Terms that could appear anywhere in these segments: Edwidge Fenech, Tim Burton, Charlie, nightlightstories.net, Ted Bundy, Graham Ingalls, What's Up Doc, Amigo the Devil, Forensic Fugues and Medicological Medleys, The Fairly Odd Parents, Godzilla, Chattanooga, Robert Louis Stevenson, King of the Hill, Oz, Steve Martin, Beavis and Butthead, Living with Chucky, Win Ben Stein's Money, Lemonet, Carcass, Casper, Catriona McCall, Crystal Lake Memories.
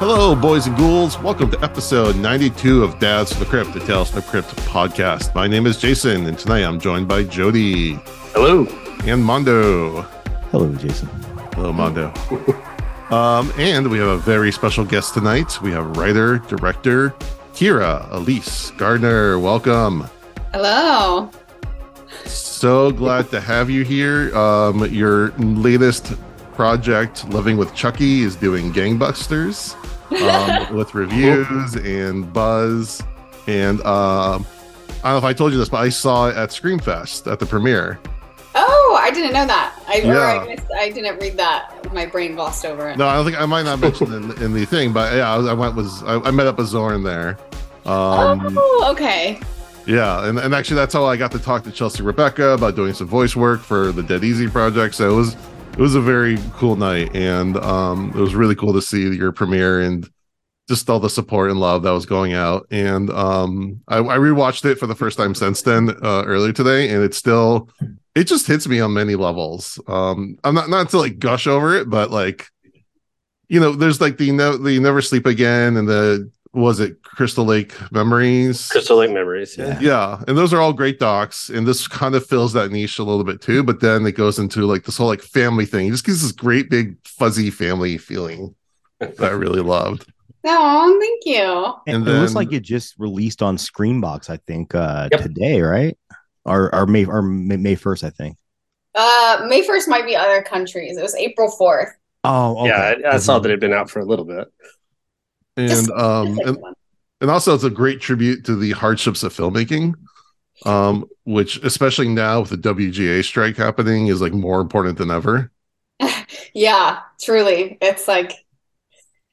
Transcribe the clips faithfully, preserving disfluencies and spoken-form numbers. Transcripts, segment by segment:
Hello, boys and ghouls. Welcome to episode ninety-two of Dads from the Crypt, the Tales from the Crypt podcast. My name is Jason, and tonight I'm joined by Jody. Hello. And Mondo. Hello, Jason. Hello, Mondo. um, and we have a very special guest tonight. We have writer, director, Kyra Elise Gardner. Welcome. Hello. So glad to have you here. Um, your latest project, Living with Chucky, is doing gangbusters. um, with reviews and buzz, and um, I don't know if I told you this, but I saw it at Scream Fest at the premiere. Oh, I didn't know that. I, yeah. I, missed, I didn't read that. My brain glossed over it. No, I don't think I might not mention it in, in the thing, but yeah, I, I went was I, I met up with Zorn there. Um, oh, okay. Yeah, and, and actually, that's how I got to talk to Chelsea Rebecca about doing some voice work for the Dead Easy project. So it was. It was a very cool night, and um, it was really cool to see your premiere and just all the support and love that was going out. And um, I, I rewatched it for the first time since then uh, earlier today, and it still it just hits me on many levels. Um, I'm not not to like gush over it, but like you know, there's like the no, the Never Sleep Again and the was it Crystal Lake Memories, Crystal Lake Memories, yeah, yeah, and those are all great docs, and this kind of fills that niche a little bit too. But then it goes into like this whole like family thing. It just gives this great big fuzzy family feeling that I really loved. Oh, thank you. And, and then, it looks like it just released on Screenbox, I think, uh, yep. today, right? Or or May or May first, I think. Uh, May first might be other countries. It was April fourth. Oh, okay. yeah, I, I saw that it had been out for a little bit. And um and, and also it's a great tribute to the hardships of filmmaking, um, which especially now with the W G A strike happening is like more important than ever. Yeah, truly. It's like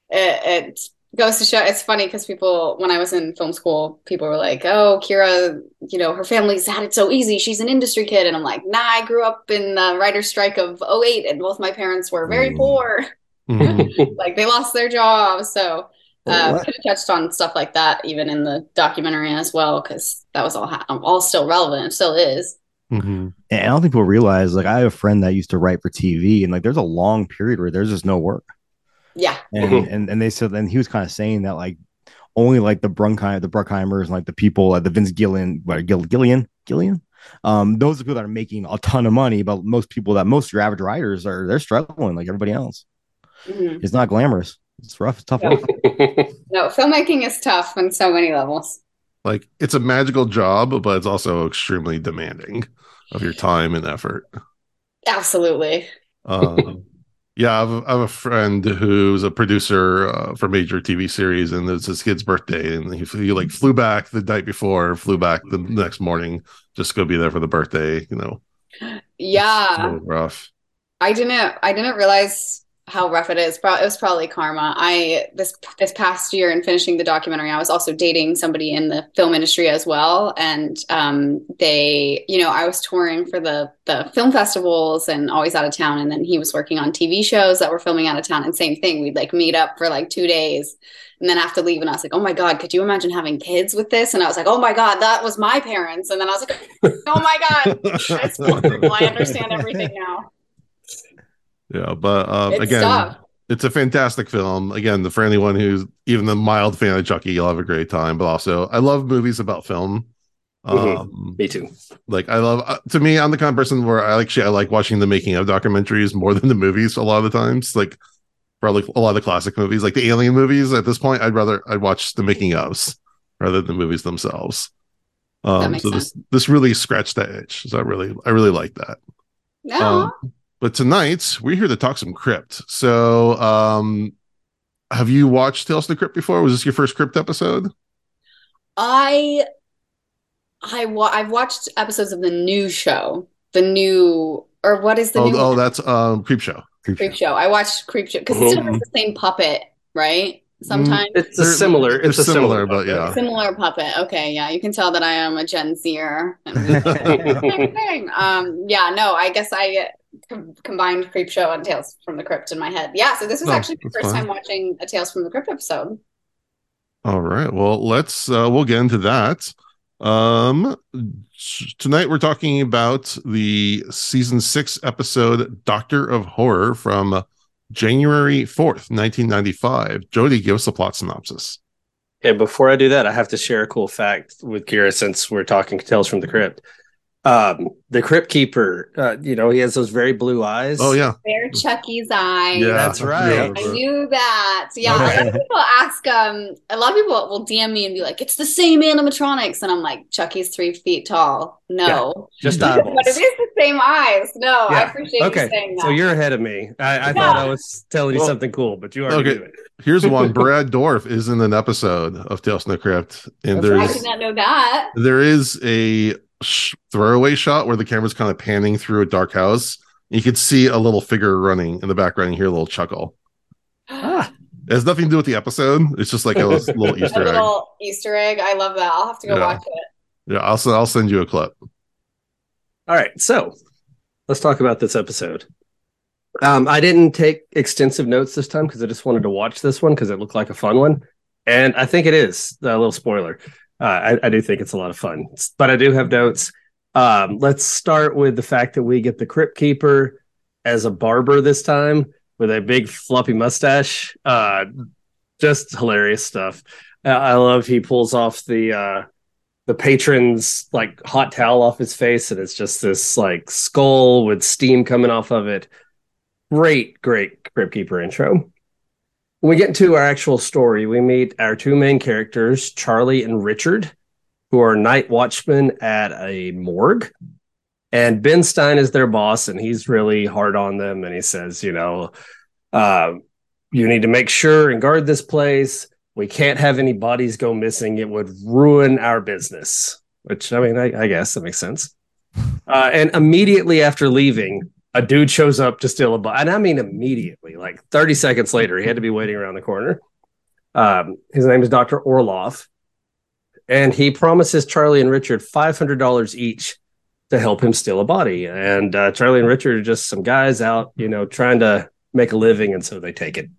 it, it goes to show. It's funny because people, when I was in film school, people were like, "Oh, Kyra, you know, her family's had it so easy. She's an industry kid," and I'm like, "Nah, I grew up in the writer's strike of oh eight, and both my parents were very mm. poor. Mm. Like they lost their jobs, so." Uh, could have touched on stuff like that even in the documentary as well, because that was all ha- all still relevant. It still is. Mm-hmm. And I don't think people realize, like, I have a friend that used to write for T V, and like there's a long period where there's just no work. Yeah, and mm-hmm. and, and they said, and he was kind of saying that like only like the Bruckheimers, the Bruckheimers, and like the people like the Vince Gillian, what, Gil- Gillian, Gillian, um, those are people that are making a ton of money, but most people that most your average writers are they're struggling like everybody else. Mm-hmm. It's not glamorous. It's rough. It's tough. Yeah. No, filmmaking is tough on so many levels. Like it's a magical job, but it's also extremely demanding of your time and effort. Absolutely. Um, yeah, I've, I have a friend who's a producer uh, for major T V series, and it's his kid's birthday, and he, he like flew back the night before, flew back the next morning, just to go be there for the birthday. You know. Yeah. Really rough. I didn't. I didn't realize how rough it is. It was probably karma. I this this past year in finishing the documentary, I was also dating somebody in the film industry as well, and um, they, you know, I was touring for the the film festivals and always out of town, and then he was working on T V shows that were filming out of town, and same thing. We'd like meet up for like two days, and then have to leave. And I was like, oh my god, could you imagine having kids with this? And I was like, oh my god, that was my parents. And then I was like, oh my god, that's wonderful. I understand everything now. Yeah, but um, it's again, tough. It's a fantastic film. Again, for anyone who's even the mild fan of Chucky, you'll have a great time. But also, I love movies about film. Mm-hmm. Um, me too. Like, I love. Uh, to me, I'm the kind of person where I actually I like watching the making of documentaries more than the movies. A lot of the times, like probably a lot of the classic movies, like the Alien movies. At this point, I'd rather I'd watch the making ofs rather than the movies themselves. Um, that makes so sense. this this really scratched that itch. So I really I really like that. Yeah. Um, But tonight, we're here to talk some Crypt. So, um, have you watched Tales from the Crypt before? Was this your first Crypt episode? I, I wa- I've watched episodes of the new show. The new, or what is the oh, new? Oh, one? That's um, Creep Show. Creep, Creep Show. Show. I watched Creep Show because mm-hmm. it's the same puppet, right? Sometimes it's a similar, it's, it's a similar, similar but yeah, similar puppet. Okay, yeah, you can tell that I am a Gen Zer. um, yeah, no, I guess I com- combined Creep Show and Tales from the Crypt in my head. Yeah, so this was oh, actually my first fine. time watching a Tales from the Crypt episode. All right, well, let's uh, we'll get into that. Um, tonight we're talking about the season six episode Doctor of Horror from January fourth, nineteen ninety-five. Jody, give us a plot synopsis. Okay, before I do that, I have to share a cool fact with Kyra since we're talking Tales from the Crypt. Um, the Crypt Keeper, uh, you know, he has those very blue eyes. Oh, yeah. They're Chucky's eyes. Yeah, that's right. Yeah. I knew that. Yeah, a lot of people ask, um, a lot of people will D M me and be like, it's the same animatronics. And I'm like, Chucky's three feet tall. No. Yeah, just eyeballs. But it is the same eyes. No, yeah. I appreciate okay. you saying that. So you're ahead of me. I, I yeah. thought I was telling you well, something cool, but you already okay. knew it. Here's one. Brad Dorff is in an episode of Tales from the Crypt. And there's, I did not know that. There is a throwaway shot where the camera's kind of panning through a dark house. You could see a little figure running in the background. You hear a little chuckle. Ah. It has nothing to do with the episode. It's just like a little Easter a egg. Little Easter egg. I love that. I'll have to go yeah. watch it. Yeah, I'll I'll send you a clip. All right, so let's talk about this episode. Um, I didn't take extensive notes this time because I just wanted to watch this one because it looked like a fun one, and I think it is. A little spoiler. Uh, I, I do think it's a lot of fun, but I do have notes. Um, let's start with the fact that we get the Crypt Keeper as a barber this time with a big floppy mustache. Uh, just hilarious stuff. Uh, I love he pulls off the uh, the patron's like hot towel off his face, and it's just this like skull with steam coming off of it. Great, great Crypt Keeper intro. When we get into our actual story, we meet our two main characters, Charlie and Richard, who are night watchmen at a morgue. And Ben Stein is their boss, and he's really hard on them. And he says, you know, uh, you need to make sure and guard this place. We can't have any bodies go missing. It would ruin our business, which, I mean, I, I guess that makes sense. Uh, and immediately after leaving, a dude shows up to steal a body. And I mean, immediately, like thirty seconds later, he had to be waiting around the corner. Um, his name is Doctor Orloff. And he promises Charlie and Richard five hundred dollars each to help him steal a body. And uh, Charlie and Richard are just some guys out, you know, trying to make a living. And so they take it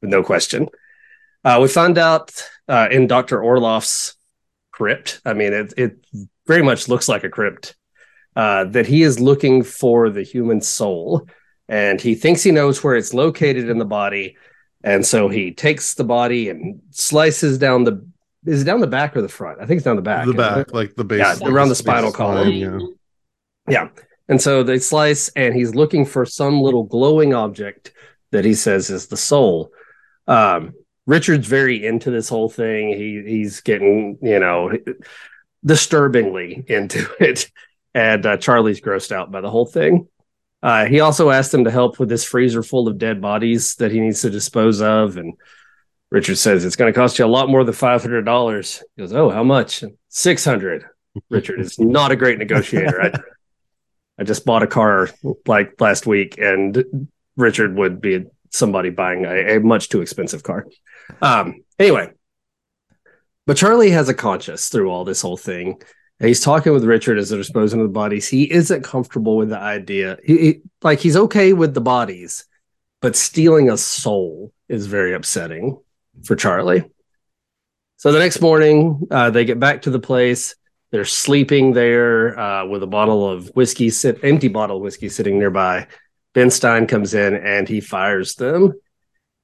with no question. Uh, we find out uh, in Doctor Orloff's crypt. I mean, it, it very much looks like a crypt. Uh, that he is looking for the human soul, and he thinks he knows where it's located in the body, and so he takes the body and slices down the... Is it down the back or the front? I think it's down the back. The back, like the base. Yeah, like around the, the spinal column. Yeah. yeah, and so they slice, and he's looking for some little glowing object that he says is the soul. Um, Richard's very into this whole thing. He He's getting, you know, disturbingly into it. And uh, Charlie's grossed out by the whole thing. Uh, he also asked him to help with this freezer full of dead bodies that he needs to dispose of. And Richard says, it's going to cost you a lot more than five hundred dollars. He goes, oh, how much? six hundred dollars. Richard is not a great negotiator. I, I just bought a car like last week, and Richard would be somebody buying a, a much too expensive car. Um, anyway, but Charlie has a conscience through all this whole thing. He's talking with Richard as they're disposing of the bodies. He isn't comfortable with the idea. He, he, like, he's okay with the bodies, but stealing a soul is very upsetting for Charlie. So the next morning, uh, they get back to the place. They're sleeping there uh, with a bottle of whiskey, sit- empty bottle of whiskey sitting nearby. Ben Stein comes in and he fires them.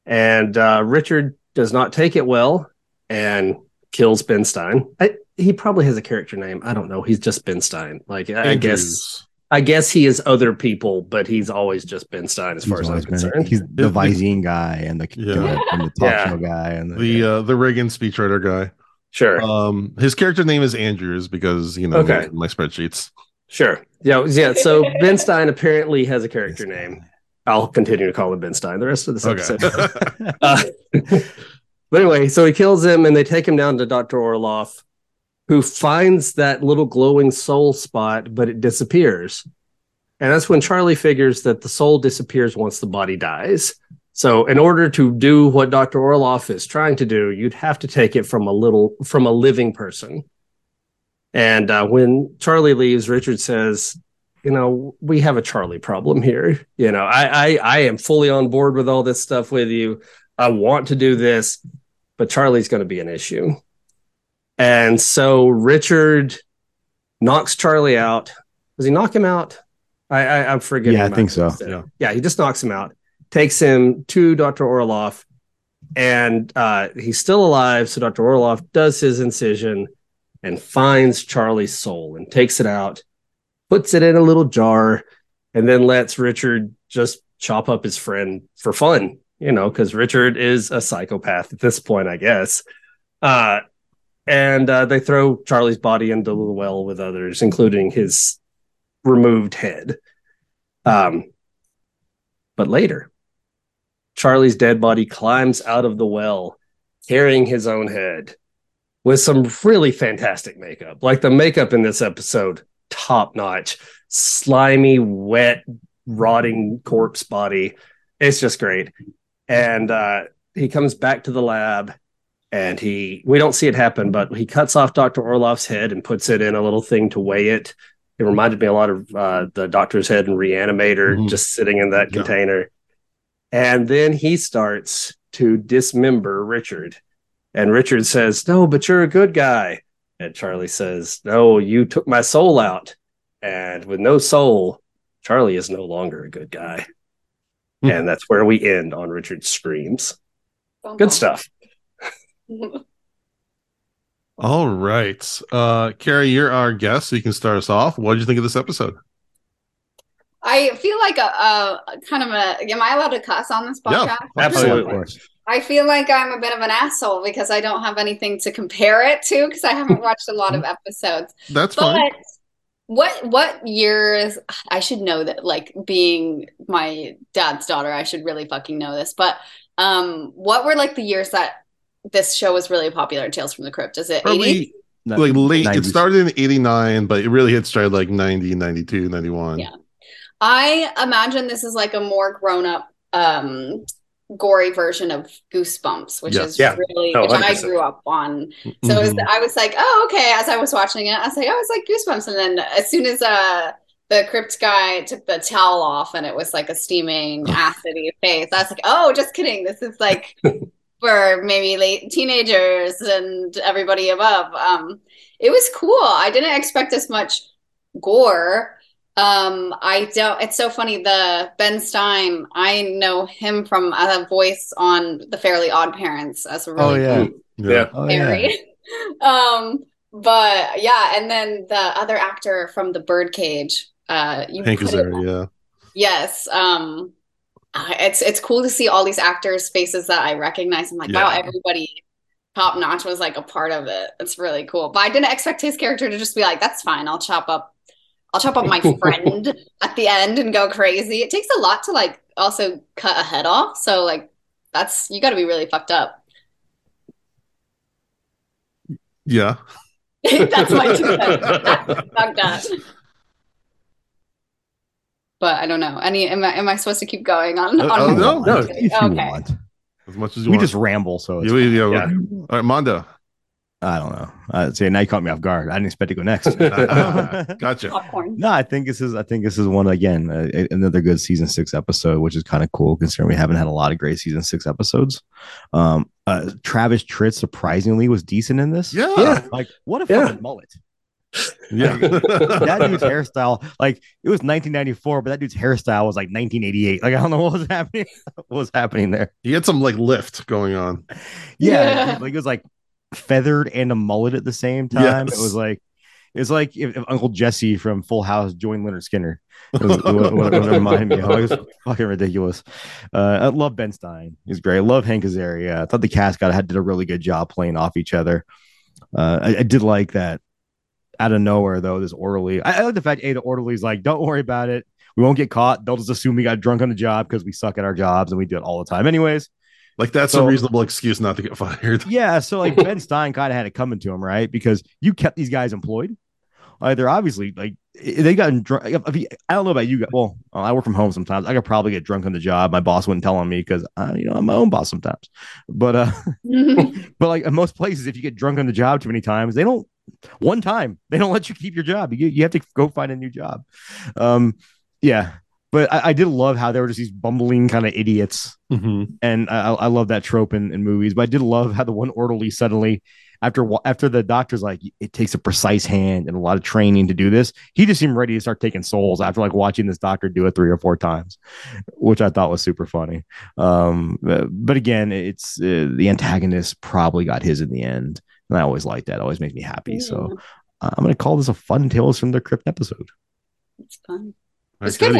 And uh, Richard does not take it well and kills Ben Stein. I, He probably has a character name. I don't know. He's just Ben Stein. Like I, I guess, I guess he is other people, but he's always just Ben Stein as he's far as I'm concerned. He's the Visine guy and the yeah. uh, and the talk yeah. show guy and the the, yeah. uh, the Reagan speechwriter guy. Sure. Um, his character name is Andrews because you know okay. my, my spreadsheets. Sure. Yeah. Yeah. So Ben Stein apparently has a character name. I'll continue to call him Ben Stein the rest of this okay. episode. uh, but anyway, so he kills him and they take him down to Doctor Orloff, who finds that little glowing soul spot, but it disappears. And that's when Charlie figures that the soul disappears once the body dies. So in order to do what Doctor Orloff is trying to do, you'd have to take it from a little from a living person. And uh, when Charlie leaves, Richard says, you know, we have a Charlie problem here. You know, I, I, I am fully on board with all this stuff with you. I want to do this, but Charlie's going to be an issue. And so Richard knocks Charlie out. Does he knock him out? I, I, I'm forgetting. Yeah, I think so. Yeah. yeah, he just knocks him out. Takes him to Doctor Orloff, and uh, he's still alive. So Doctor Orloff does his incision and finds Charlie's soul and takes it out, puts it in a little jar, and then lets Richard just chop up his friend for fun, you know, because Richard is a psychopath at this point, I guess. Uh, and uh, they throw Charlie's body into the well with others, including his removed head. Um, but later, Charlie's dead body climbs out of the well, carrying his own head with some really fantastic makeup. Like the makeup in this episode, top-notch, slimy, wet, rotting corpse body. It's just great. And uh he comes back to the lab, and he we don't see it happen, but he cuts off Doctor Orloff's head and puts it in a little thing to weigh it. It reminded me a lot of uh the doctor's head in Reanimator, mm-hmm. just sitting in that yeah. container. And then he starts to dismember Richard, and Richard says, "No, but you're a good guy." And Charlie says, "No, you took my soul out." And with no soul, Charlie is no longer a good guy. Mm-hmm. And that's where we end on Richard's screams. Bum, good bum. Stuff. All right. Uh, Carrie, you're our guest, so you can start us off. What did you think of this episode? I feel like a, a kind of a... Am I allowed to cuss on this podcast? Yeah, absolutely. I feel like I'm a bit of an asshole because I don't have anything to compare it to because I haven't watched a lot of episodes. That's but fine. What what years? I should know that. Like being my dad's daughter, I should really fucking know this. But um, what were like the years that this show was really popular? Tales from the Crypt. Is it eighty? Like late. nineties. It started in eighty-nine, but it really had started like ninety, ninety-two, ninety-one. Yeah, I imagine this is like a more grown up. Um, gory version of Goosebumps, which yes. is yeah. really oh, which I grew up on. So mm-hmm. it was, I was like, oh, okay. As I was watching it, I was like, oh, it's like Goosebumps. And then as soon as uh the Crypt guy took the towel off and it was like a steaming acidy face, I was like, oh, just kidding. This is like for maybe late teenagers and everybody above. Um it was cool. I didn't expect as much gore. Um, I don't, it's so funny. The Ben Stein, I know him from a voice on The Fairly Odd Parents as a really oh, yeah. cool yeah. Oh, yeah. Um, but yeah, and then the other actor from The Birdcage, uh, you Hank Azaria, yeah. Yes. Um, it's, it's cool to see all these actors' faces that I recognize. I'm like, yeah. wow, everybody top notch was like a part of it. It's really cool. But I didn't expect his character to just be like, that's fine. I'll chop up. I'll chop up my friend at the end and go crazy. It takes a lot to like also cut a head off. So like that's you got to be really fucked up. Yeah. That's my two cents. That's fucked up. But I don't know. Any am I am I supposed to keep going on? Uh, on uh, no, no. If you okay. want. As much as you we want. Just ramble. So it's yeah, yeah, yeah. All right, Mondo. I don't know. I'd say now you caught me off guard. I didn't expect to go next. Gotcha. Popcorn. No, I think this is. I think this is one again. Uh, another good season six episode, which is kind of cool considering we haven't had a lot of great season six episodes. Um, uh, Travis Tritt surprisingly was decent in this. Yeah, yeah. Like what a fucking yeah. mullet. Yeah, that dude's hairstyle. Like it was nineteen ninety-four, but that dude's hairstyle was like nineteen eighty-eight. Like I don't know what was happening. What was happening there? He had some like lift going on. Yeah, yeah. Like it was like. Feathered and a mullet at the same time. Yes. It was like it's like if, if Uncle Jesse from Full House joined Leonard Skinner. It was, what, what it reminded me of. It was fucking ridiculous. Uh, I love Ben Stein. He's great. I love Hank Azaria. I thought the cast got had did a really good job playing off each other. Uh, I, I did like that. Out of nowhere though, this orderly. I, I like the fact Ada Orderly's like, don't worry about it. We won't get caught. They'll just assume we got drunk on the job because we suck at our jobs and we do it all the time, anyways. Like, that's so, a reasonable excuse not to get fired. Yeah. So, like, Ben Stein kind of had it coming to him, right? Because you kept these guys employed. Like, they're obviously like they got drunk. I don't know about you guys. Well, I work from home sometimes. I could probably get drunk on the job. My boss wouldn't tell on me because I, you know, I'm my own boss sometimes. But uh, but like in most places, if you get drunk on the job too many times, they don't. One time they don't let you keep your job. You you have to go find a new job. Um, yeah. But I, I did love how there were just these bumbling kind of idiots. Mm-hmm. And I, I love that trope in, in movies. But I did love how the one orderly suddenly, after after the doctor's like, it takes a precise hand and a lot of training to do this. He just seemed ready to start taking souls after like watching this doctor do it three or four times, which I thought was super funny. Um, but again, it's uh, the antagonist probably got his in the end. And I always like that. It always makes me happy. Yeah. So uh, I'm going to call this a fun Tales from the Crypt episode. It's fun. It's good.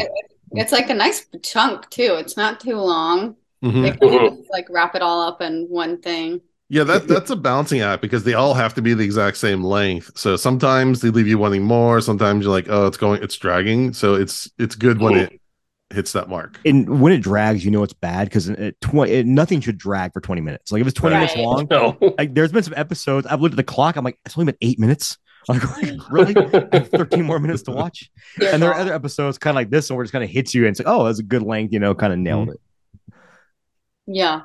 It's like a nice chunk too. It's not too long. Mm-hmm. They can just like wrap it all up in one thing. Yeah, that that's a balancing act because they all have to be the exact same length. So sometimes they leave you wanting more. Sometimes you're like, oh, it's going, it's dragging. So it's it's good when it hits that mark. And when it drags, you know it's bad because it, it, nothing should drag for twenty minutes. Like if it's twenty right. minutes long, no. Like there's been some episodes I've looked at the clock. I'm like, it's only been eight minutes. Like, really? I have thirteen more minutes to watch. Yeah. And there are other episodes kind of like this one where it just kind of hits you and it's like, oh, that's a good length, you know, kind of nailed it. Yeah.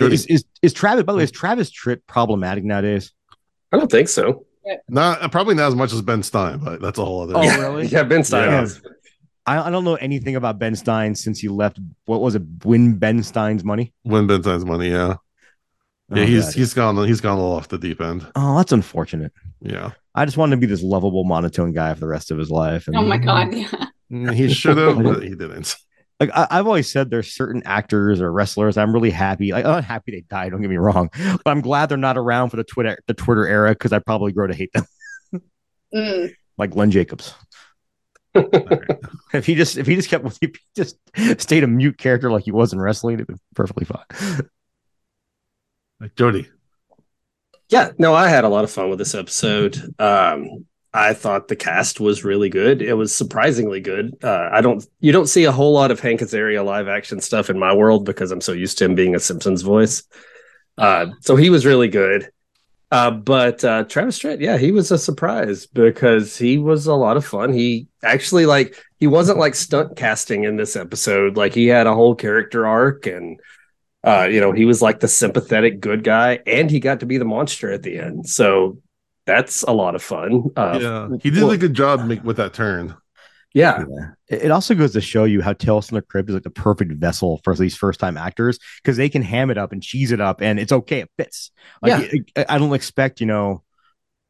Is, is is Travis, by the way, is Travis Tritt problematic nowadays? I don't think so. Not probably not as much as Ben Stein, but that's a whole other. Oh, yeah. Really? Yeah, Ben Stein. Yeah. Is. I, I don't know anything about Ben Stein since he left. What was it? Win Ben Stein's Money? Win Ben Stein's Money, yeah. Yeah, oh, he's God. he's gone he's gone off the deep end. Oh, that's unfortunate. Yeah, I just wanted to be this lovable monotone guy for the rest of his life. And, oh my God, yeah. He should have, but he didn't. Like I, I've always said, there's certain actors or wrestlers I'm really happy. Like, I'm not happy they died. Don't get me wrong, but I'm glad they're not around for the Twitter the Twitter era because I probably grow to hate them. mm. Like Len Jacobs. Right. If he just if he just kept if he just stayed a mute character like he was in wrestling, it'd be perfectly fine. Jody. Yeah, no, I had a lot of fun with this episode. Um, I thought the cast was really good. It was surprisingly good. Uh, I don't, you don't see a whole lot of Hank Azaria live action stuff in my world because I'm so used to him being a Simpsons voice. Uh, so he was really good. Uh, but uh, Travis Tritt, yeah, he was a surprise because he was a lot of fun. He actually like he wasn't like stunt casting in this episode. Like he had a whole character arc and. Uh, you know, he was like the sympathetic good guy, and he got to be the monster at the end. So that's a lot of fun. Uh, yeah, he did well, a good job make, with that turn. Yeah. yeah. It also goes to show you how Tales from the Crypt is like the perfect vessel for these first-time actors because they can ham it up and cheese it up, and it's okay. It fits. Like, yeah. it, I don't expect, you know,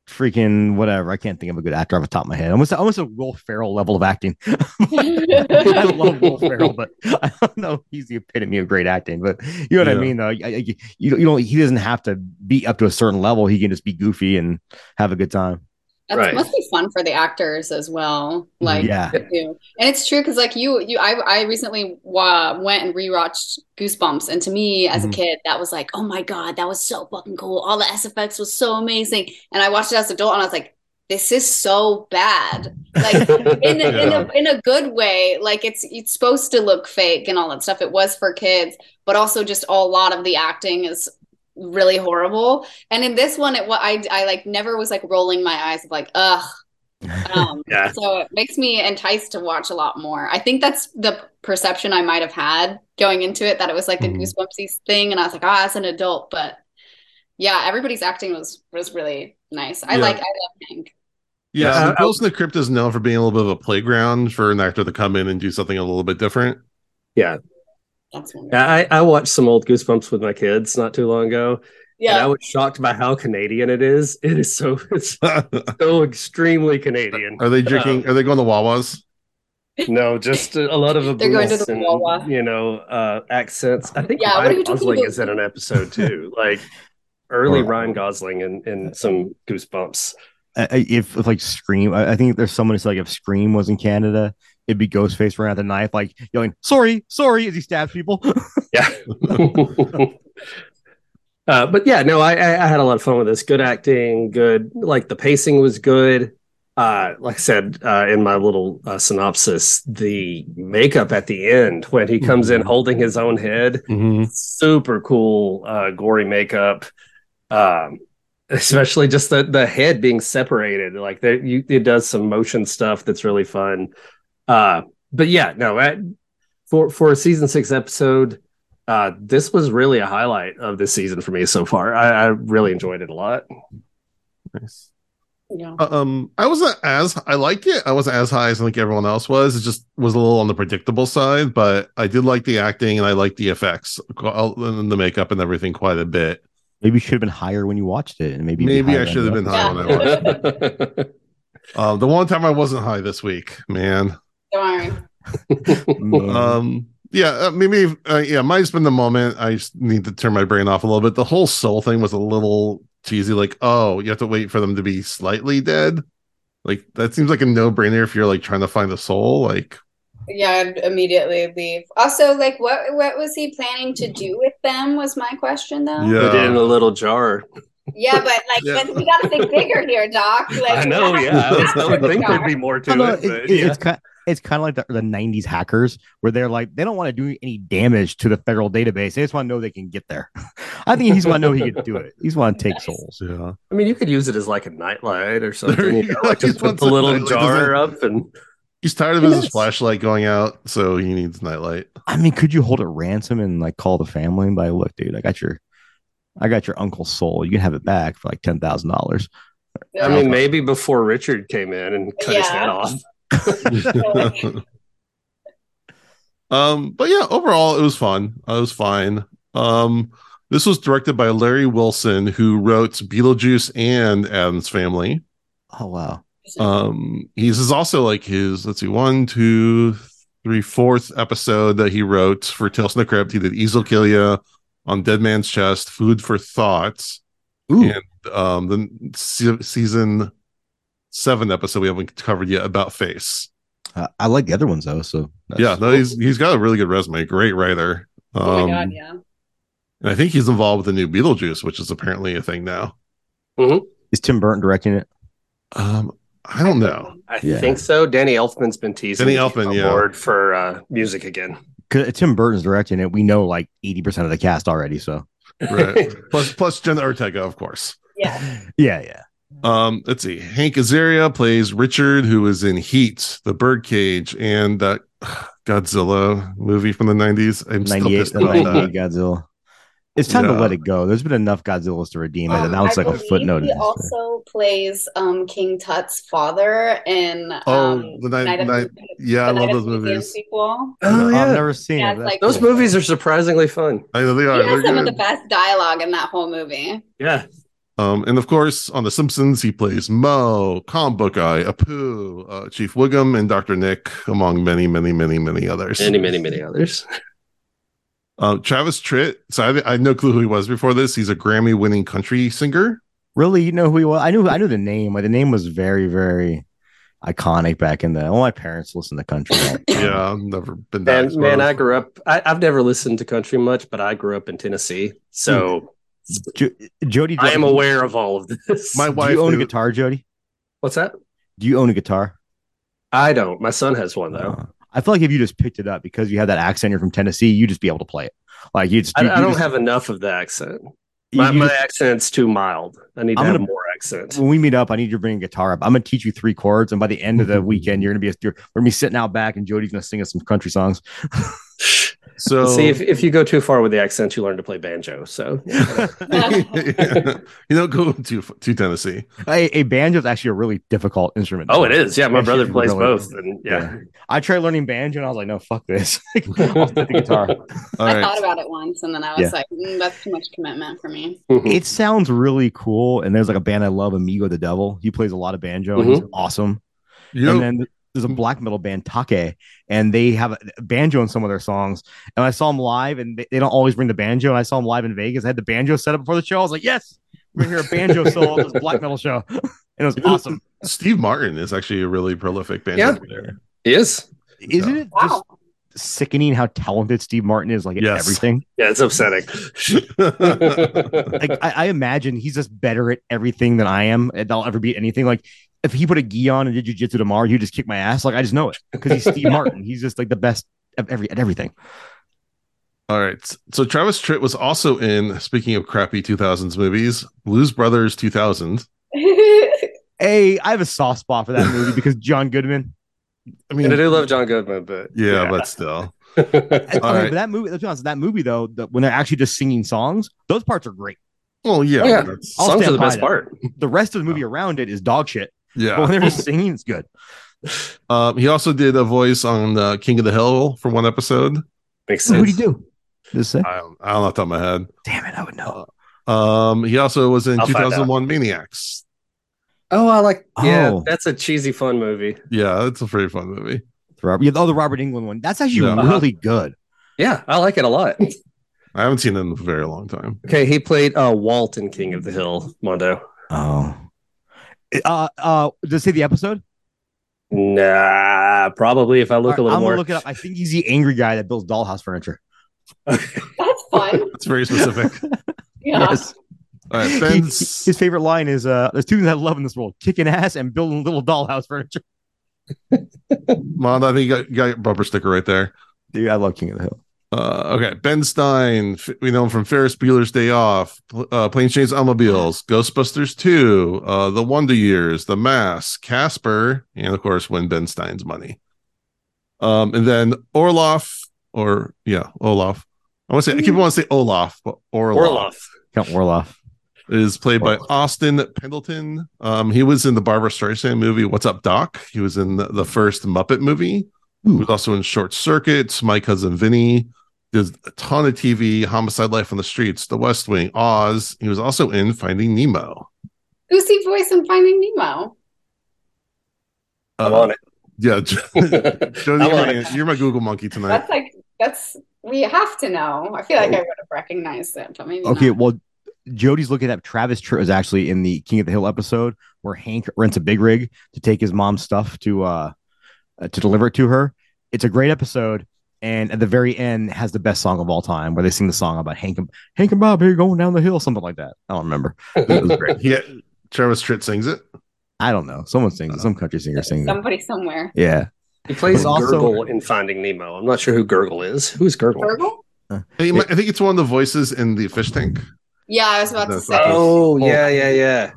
freaking whatever. I can't think of a good actor off the top of my head. Almost, almost a Will Ferrell level of acting. I love Will Ferrell, but I don't know. He's the epitome of great acting. But you know what yeah. I mean, though. I, I, you you don't. He doesn't have to be up to a certain level. He can just be goofy and have a good time. That right. must be fun for the actors as well. Like, yeah, and it's true because like you, you, I, I recently wa- went and rewatched Goosebumps, and to me as mm-hmm. a kid, that was like, oh my God, that was so fucking cool. All the S F X was so amazing, and I watched it as an adult, and I was like, this is so bad, like in, yeah. in a in a good way. Like it's it's supposed to look fake and all that stuff. It was for kids, but also just a lot of the acting is. Really horrible, and in this one, it what I I like never was like rolling my eyes of like ugh, um, yeah. So it makes me enticed to watch a lot more. I think that's the perception I might have had going into it that it was like a mm. Goosebumpsy thing, and I was like, ah, oh, as an adult, but yeah, everybody's acting was was really nice. I yeah. like I love Hank. Yeah, yeah. And Tales from the Crypt is known for being a little bit of a playground for an actor to come in and do something a little bit different. Yeah. I, I watched some old Goosebumps with my kids not too long ago. Yeah. And I was shocked by how Canadian it is. It is so it's so extremely Canadian. Are they drinking? Uh, are they going to Wawa's? No, just a, a lot of the they're going to the and, Wawa. You know, uh, accents. I think yeah, Ryan Gosling is in an episode too, like early wow. Ryan Gosling and in, in some Goosebumps. Uh, if, if like Scream, I, I think there's someone who's like if Scream was in Canada. It'd be Ghostface running out the knife, like yelling, sorry, sorry, as he stabs people. yeah. uh, but yeah, no, I, I had a lot of fun with this. Good acting, good, like the pacing was good. Uh, like I said, uh, in my little uh, synopsis, the makeup at the end, when he comes mm-hmm. in holding his own head, mm-hmm. super cool, uh, gory makeup. Um, especially just the, the head being separated. Like there, you, it does some motion stuff that's really fun. Uh, but yeah, no, I, for for a season six episode, uh, this was really a highlight of this season for me so far. I, I really enjoyed it a lot. Nice. Yeah. Um, I wasn't as I liked it. I wasn't as high as I think everyone else was. It just was a little on the predictable side, but I did like the acting and I liked the effects and the makeup and everything quite a bit. Maybe you should have been higher when you watched it, and maybe maybe I should have been higher when I watched it. Uh, the one time I wasn't high this week, man. Darn. um. Yeah, uh, maybe. Uh, yeah, might have been the moment. I just need to turn my brain off a little bit. The whole soul thing was a little cheesy. Like, oh, you have to wait for them to be slightly dead. Like that seems like a no-brainer if you're like trying to find a soul. Like, yeah, I'd immediately leave. Also, like, what what was he planning to do with them? Was my question though. Yeah, put it in a little jar. Yeah, but like yeah. we gotta think bigger here, Doc. Like, I know. Yeah, I, was, I would think there'd be more to it. But, it yeah. It's kind. It's kind of like the, the nineties hackers where they're like, they don't want to do any damage to the federal database. They just want to know they can get there. I think he's want to know he can do it. He's want to take nice. souls. Yeah. I mean, you could use it as like a nightlight or something. You know, like just put the little jar up and... He's tired of his yes. flashlight going out, so he needs nightlight. I mean, could you hold a ransom and like call the family and be like, look, dude, I got your, I got your uncle's soul. You can have it back for like ten thousand dollars. I mean, maybe before Richard came in and cut yeah. his head off. um but yeah, overall it was fun. I was fine. Um this was directed by Larry Wilson, who wrote Beetlejuice and Addams Family. Oh wow. Um he's is also like his let's see one two three fourth episode that he wrote for Tales from the Crypt. He did Ease'll Kill Ya, On Dead Man's Chest, Food for Thoughts. Ooh. And um the se- season seven episode we haven't covered yet about Face. Uh, I like the other ones though, so that's yeah, no, he's he's got a really good resume, great writer. Um, oh my god, yeah. And I think he's involved with the new Beetlejuice, which is apparently a thing now. Mm-hmm. Is Tim Burton directing it? Um, I don't know. I yeah. think so. Danny Elfman's been teasing. Danny Elfman, yeah, board for uh, music again. Tim Burton's directing it. We know like eighty percent of the cast already, so right. plus plus Jenna Ortega, of course. Yeah. Yeah. Yeah. Um, let's see. Hank Azaria plays Richard, who is in Heat, The Birdcage, and that Godzilla movie from the nineties. I'm still pissed about that. Godzilla. It's time yeah. to let it go. There's been enough Godzillas to redeem um, it, and that was I like a footnote. He also plays um, King Tut's father in um, oh, the night, night of, night, yeah, the I love those movies. Sequel. Oh, yeah. I've never seen yeah, it. Like, those cool. movies are surprisingly fun. I know they are. He has some good. of the best dialogue in that whole movie. Yeah. Um, and of course, on The Simpsons, he plays Mo, Comic Book Guy, Apu, uh, Chief Wiggum, and Doctor Nick, among many, many, many, many others. Many, many, many others. Uh, Travis Tritt. So I, I had no clue who he was before this. He's a Grammy-winning country singer. Really, you know who he was? I knew. I knew the name. Like, the name was very, very iconic back in the. Well, my parents listened to country. Yeah, I've never been. That and, man, I grew up. I, I've never listened to country much, but I grew up in Tennessee, so. Hmm. Jo- Jody, I am aware of all of this. My wife, do you own knew- a guitar, Jody? What's that? Do you own a guitar? I don't. My son has one though. Uh, I feel like if you just picked it up because you have that accent, you're from Tennessee, you just be able to play it. Like you. Just, you I, you I don't just, have enough of the accent. My, you, my just, accent's too mild. I need to I'm have gonna, more accent. When we meet up, I need you to bring a guitar up. I'm gonna teach you three chords, and by the end of the weekend, you're gonna be a, you're, we're gonna be sitting out back, and Jody's gonna sing us some country songs. So see if, if you go too far with the accent, you learn to play banjo. So yeah. Yeah. You don't go to to Tennessee. A, a banjo is actually a really difficult instrument. Oh, it is. Yeah, my actually, brother plays really both. And yeah. yeah, I tried learning banjo and I was like, no, fuck this. I'll play the guitar. All I right. thought about it once and then I was yeah. like, mm, that's too much commitment for me. Mm-hmm. It sounds really cool. And there's like a band I love, Amigo the Devil. He plays a lot of banjo. Mm-hmm. And he's awesome. Yep. And then. There's a black metal band, Take, and they have a banjo in some of their songs. And I saw them live, and they, they don't always bring the banjo. I saw them live in Vegas. I had the banjo set up before the show. I was like, yes, we're going to hear a banjo solo at this black metal show. And it was awesome. Steve Martin is actually a really prolific banjo player. Yeah. He is. Isn't so. it wow. just sickening how talented Steve Martin is, like, at yes. everything? Yeah, it's upsetting. Like, I, I imagine he's just better at everything than I am, and I'll ever be anything. Like, if he put a gi on and did jiu-jitsu tomorrow, you just kick my ass. Like I just know it because he's Steve Martin. He's just like the best of every at everything. All right. So Travis Tritt was also in, speaking of crappy two thousands movies, Blues Brothers two thousand. Hey, I have a soft spot for that movie because John Goodman. I mean, and I do love John Goodman, but yeah, yeah. but still. Okay, all right. But that movie, let's be honest, that movie though, the, when they're actually just singing songs, those parts are great. Well, yeah, oh, yeah. songs are the best part. That. The rest of the movie yeah. around it is dog shit. Yeah, but when they're just singing, it's good. Um, he also did a voice on the uh, King of the Hill for one episode. Makes sense. What did he do? This I, I don't know off the top of my head. Damn it, I would know. Uh, um, he also was in I'll two thousand one Maniacs. Oh, I like. Yeah, oh. that's a cheesy, fun movie. Yeah, that's a pretty fun movie. Robert, yeah, oh, the Robert Englund one. That's actually yeah. really good. Yeah, I like it a lot. I haven't seen it in a very long time. Okay, he played uh, Walt in King of the Hill, Mondo. Oh, uh, uh, does it say the episode? Nah, probably if I look right, a little I'm more. I'm gonna look it up. I think he's the angry guy that builds dollhouse furniture. Okay. That's fun. That's very specific. Yeah. Yes. All right, he, his favorite line is, uh, "There's two things I love in this world: kicking ass and building little dollhouse furniture." Mom, I think you got, you got your bumper sticker right there. Dude, I love King of the Hill. Uh, okay, Ben Stein, we know him from Ferris Bueller's Day Off, uh, Planes, Trains, Automobiles, Ghostbusters two, uh, The Wonder Years, The Mask, Casper, and of course, Win Ben Stein's Money. Um, and then Orloff, or yeah, Olaf. I want to say, I keep wanting to say Olaf, but Orloff. Count Orloff is played by Austin Pendleton. Um, he was in the Barbra Streisand movie What's Up, Doc? He was in the, the first Muppet movie. Ooh. He was also in Short Circuit, My Cousin Vinny. There's a ton of T V, Homicide: Life on the Streets, The West Wing, Oz. He was also in Finding Nemo. Who's he voice in Finding Nemo? I'm uh, on it. Yeah, Jody, you're, my, it. you're my Google monkey tonight. That's like that's we have to know. I feel like oh. I would have recognized it, but maybe okay. Not. Well, Jody's looking up. Travis Tritt was actually in the King of the Hill episode where Hank rents a big rig to take his mom's stuff to uh, uh to deliver it to her. It's a great episode. And at the very end has the best song of all time where they sing the song about Hank and, Hank and Bob here going down the hill, something like that. I don't remember. It was great. Yeah, Travis Tritt sings it. I don't know. Someone sings it. Some country singer sings Somebody it. Somebody somewhere. Yeah. He plays also Gurgle in Finding Nemo. I'm not sure who Gurgle is. Who's Gurgle? Gurgle? Uh, hey, yeah. I think it's one of the voices in the fish tank. Yeah, I was about That's to say. Oh, yeah, yeah, yeah.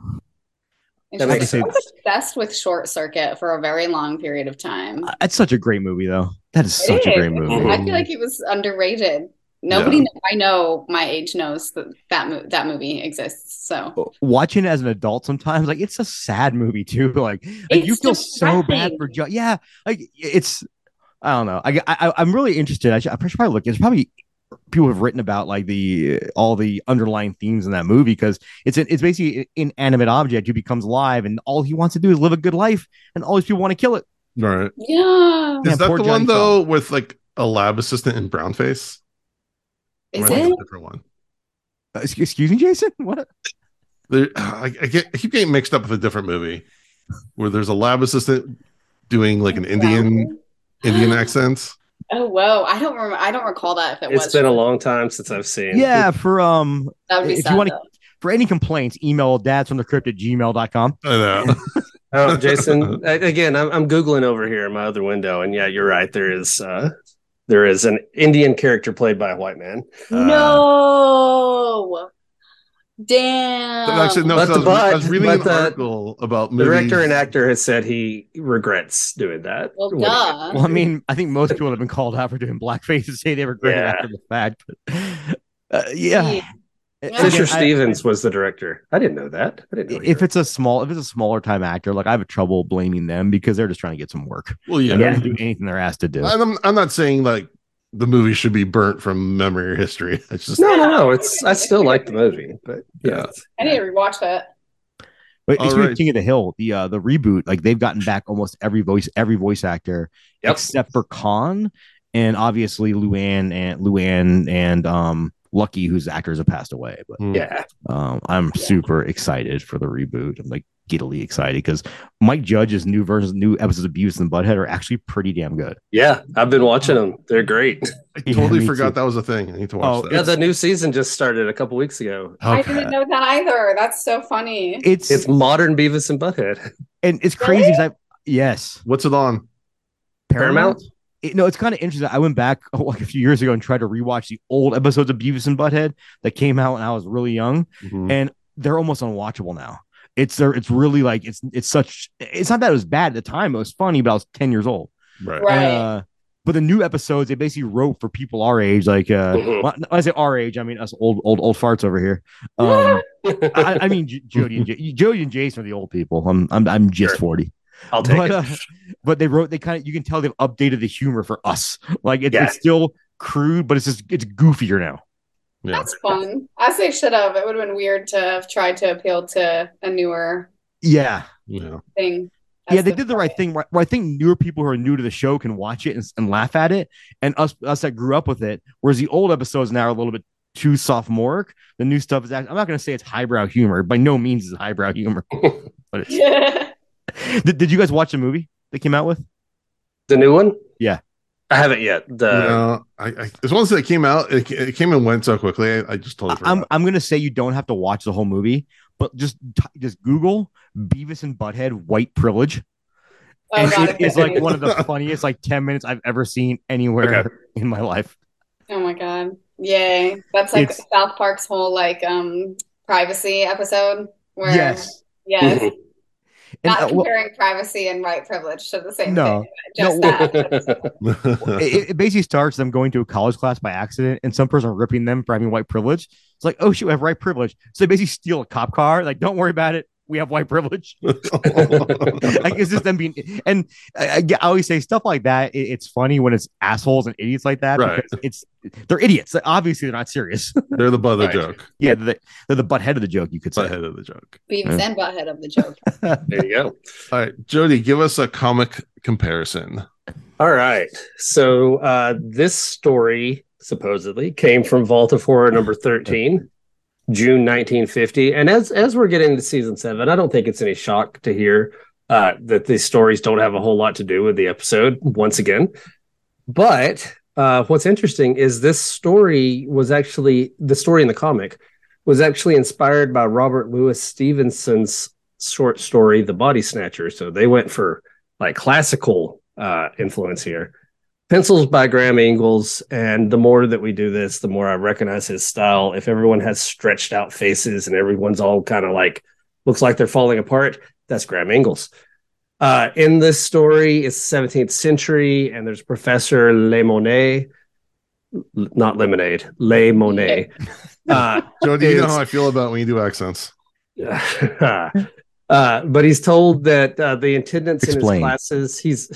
That makes sense. I was obsessed with Short Circuit for a very long period of time. Uh, that's such a great movie, though. That is it such is. a great movie. I feel like it was underrated. Nobody yeah. I know my age knows that that, mo- that movie exists. So watching it as an adult sometimes, like it's a sad movie too. Like, like you feel depressing. so bad for John. Yeah, like it's. I don't know. I, I I'm really interested. I should, I should probably look. It's probably. People have written about like the all the underlying themes in that movie because it's an, it's basically an inanimate object who becomes alive and all he wants to do is live a good life and all these people want to kill it. Right? Yeah. Is that the one though with like a lab assistant in brownface? Is it a different one? Uh, excuse me, Jason. What? There, I, I get I keep getting mixed up with a different movie where there's a lab assistant doing like an Indian Indian accent. Oh whoa! I don't remember. I don't recall that. If it it's was, it's been a long time since I've seen. Yeah, for um, that would be if sad, you want to, for any complaints, email dads from the crypt at gmail dot com. I know. Oh, Jason. Again, I'm I'm googling over here in my other window, and yeah, you're right. There is uh, there is an Indian character played by a white man. No. Uh, Damn. Actually, no, but, I, was, but, I was reading an the, article about movies. The director and actor has said he regrets doing that. Well, duh. Well, I mean, I think most people have been called out for doing blackface and say they regret yeah. it after the fact. But, uh, yeah. yeah. Fisher Stevens I, was the director. I didn't know that. I didn't know if it's a small, if it's a smaller time actor, like I have trouble blaming them because they're just trying to get some work. Well, yeah, they yeah. don't do anything they're asked to do. I'm, I'm not saying like the movie should be burnt from memory or history. It's just no, no, no. It's I still like the movie, but yeah, I need to rewatch that. But it's right. King of the Hill, the uh, the reboot. Like they've gotten back almost every voice, every voice actor yep. except for Khan and obviously Luann and Luann and um Lucky, whose actors have passed away. But yeah, um, I'm yeah. super excited for the reboot. I'm like giddily excited because Mike Judge's new versions, new episodes of Beavis and Butthead are actually pretty damn good. Yeah, I've been watching them. They're great. I totally yeah, forgot too. that was a thing. I need to watch oh, that. Yeah, the new season just started a couple weeks ago. Okay. I didn't know that either. That's so funny. It's it's modern Beavis and Butthead. And it's crazy. Really? I, yes. What's it on? Paramount? Paramount? It, no, it's kind of interesting. I went back oh, like a few years ago and tried to rewatch the old episodes of Beavis and Butthead that came out when I was really young, mm-hmm. and they're almost unwatchable now. It's there. It's really like it's it's such. It's not that it was bad at the time. It was funny, but I was ten years old. Right. right. Uh, but the new episodes, they basically wrote for people our age. Like uh, when I say our age, I mean us old old old farts over here. Um, I, I mean J- Jody and J- Jody and Jason are the old people. I'm I'm I'm just sure. forty. I'll take but, it. Uh, but they wrote, they kind of, you can tell they've updated the humor for us. Like it, yeah. it's still crude, but it's just, it's goofier now. Yeah. That's fun. I say should have. It would have been weird to have tried to appeal to a newer yeah. thing. That's yeah, they the did the right thing. Where I think newer people who are new to the show can watch it and, and laugh at it. And us us that grew up with it, whereas the old episodes now are a little bit too sophomoric. The new stuff is, actually, I'm not going to say it's highbrow humor. By no means is it highbrow humor. But it's... Yeah. Did, did you guys watch the movie they came out with? The new one? Yeah. I haven't yet. The... No, I, I, as long as it came out, it, it came and went so quickly. I, I just totally forgot. I'm, I'm going to say you don't have to watch the whole movie, but just just Google Beavis and Butthead white privilege. Oh, and God, it is like one of the funniest like ten minutes I've ever seen anywhere okay. in my life. Oh, my God. Yay. That's like it's... South Park's whole like um, privacy episode. Where... Yes. Yes. Mm-hmm. And, Not comparing uh, well, privacy and white privilege to the same no, thing. Just no, that. Well, it, it basically starts them going to a college class by accident and some person ripping them for having white privilege. It's like, oh, shoot, I have white privilege. So they basically steal a cop car. Like, don't worry about it. We have white privilege. Like, it's just them being. And I, I always say stuff like that. It, it's funny when it's assholes and idiots like that. Right. Because it's they're idiots. Like, obviously, they're not serious. They're the butt of the right. joke. Yeah, they're the, they're the butt head of the joke. You could butt say head of the joke. Beavis yeah. and butt head of the joke. There you go. All right, Jody, give us a comic comparison. All right. So uh, this story supposedly came from Vault of Horror number thirteen. June nineteen fifty, and as as we're getting to season seven, I don't think it's any shock to hear uh, that these stories don't have a whole lot to do with the episode once again. But uh, what's interesting is this story was actually the story in the comic was actually inspired by Robert Louis Stevenson's short story, The Body Snatcher. So they went for like classical uh, influence here. Pencils by Graham Ingalls, and the more that we do this, the more I recognize his style. If everyone has stretched out faces and everyone's all kind of like, looks like they're falling apart, that's Graham Ingalls. Uh, in this story, it's seventeenth century, and there's Professor Lemonet, not lemonade, Lemonet. Uh, Jody, you know how I feel about when you do accents. uh, but he's told that uh, the attendance in his classes, he's...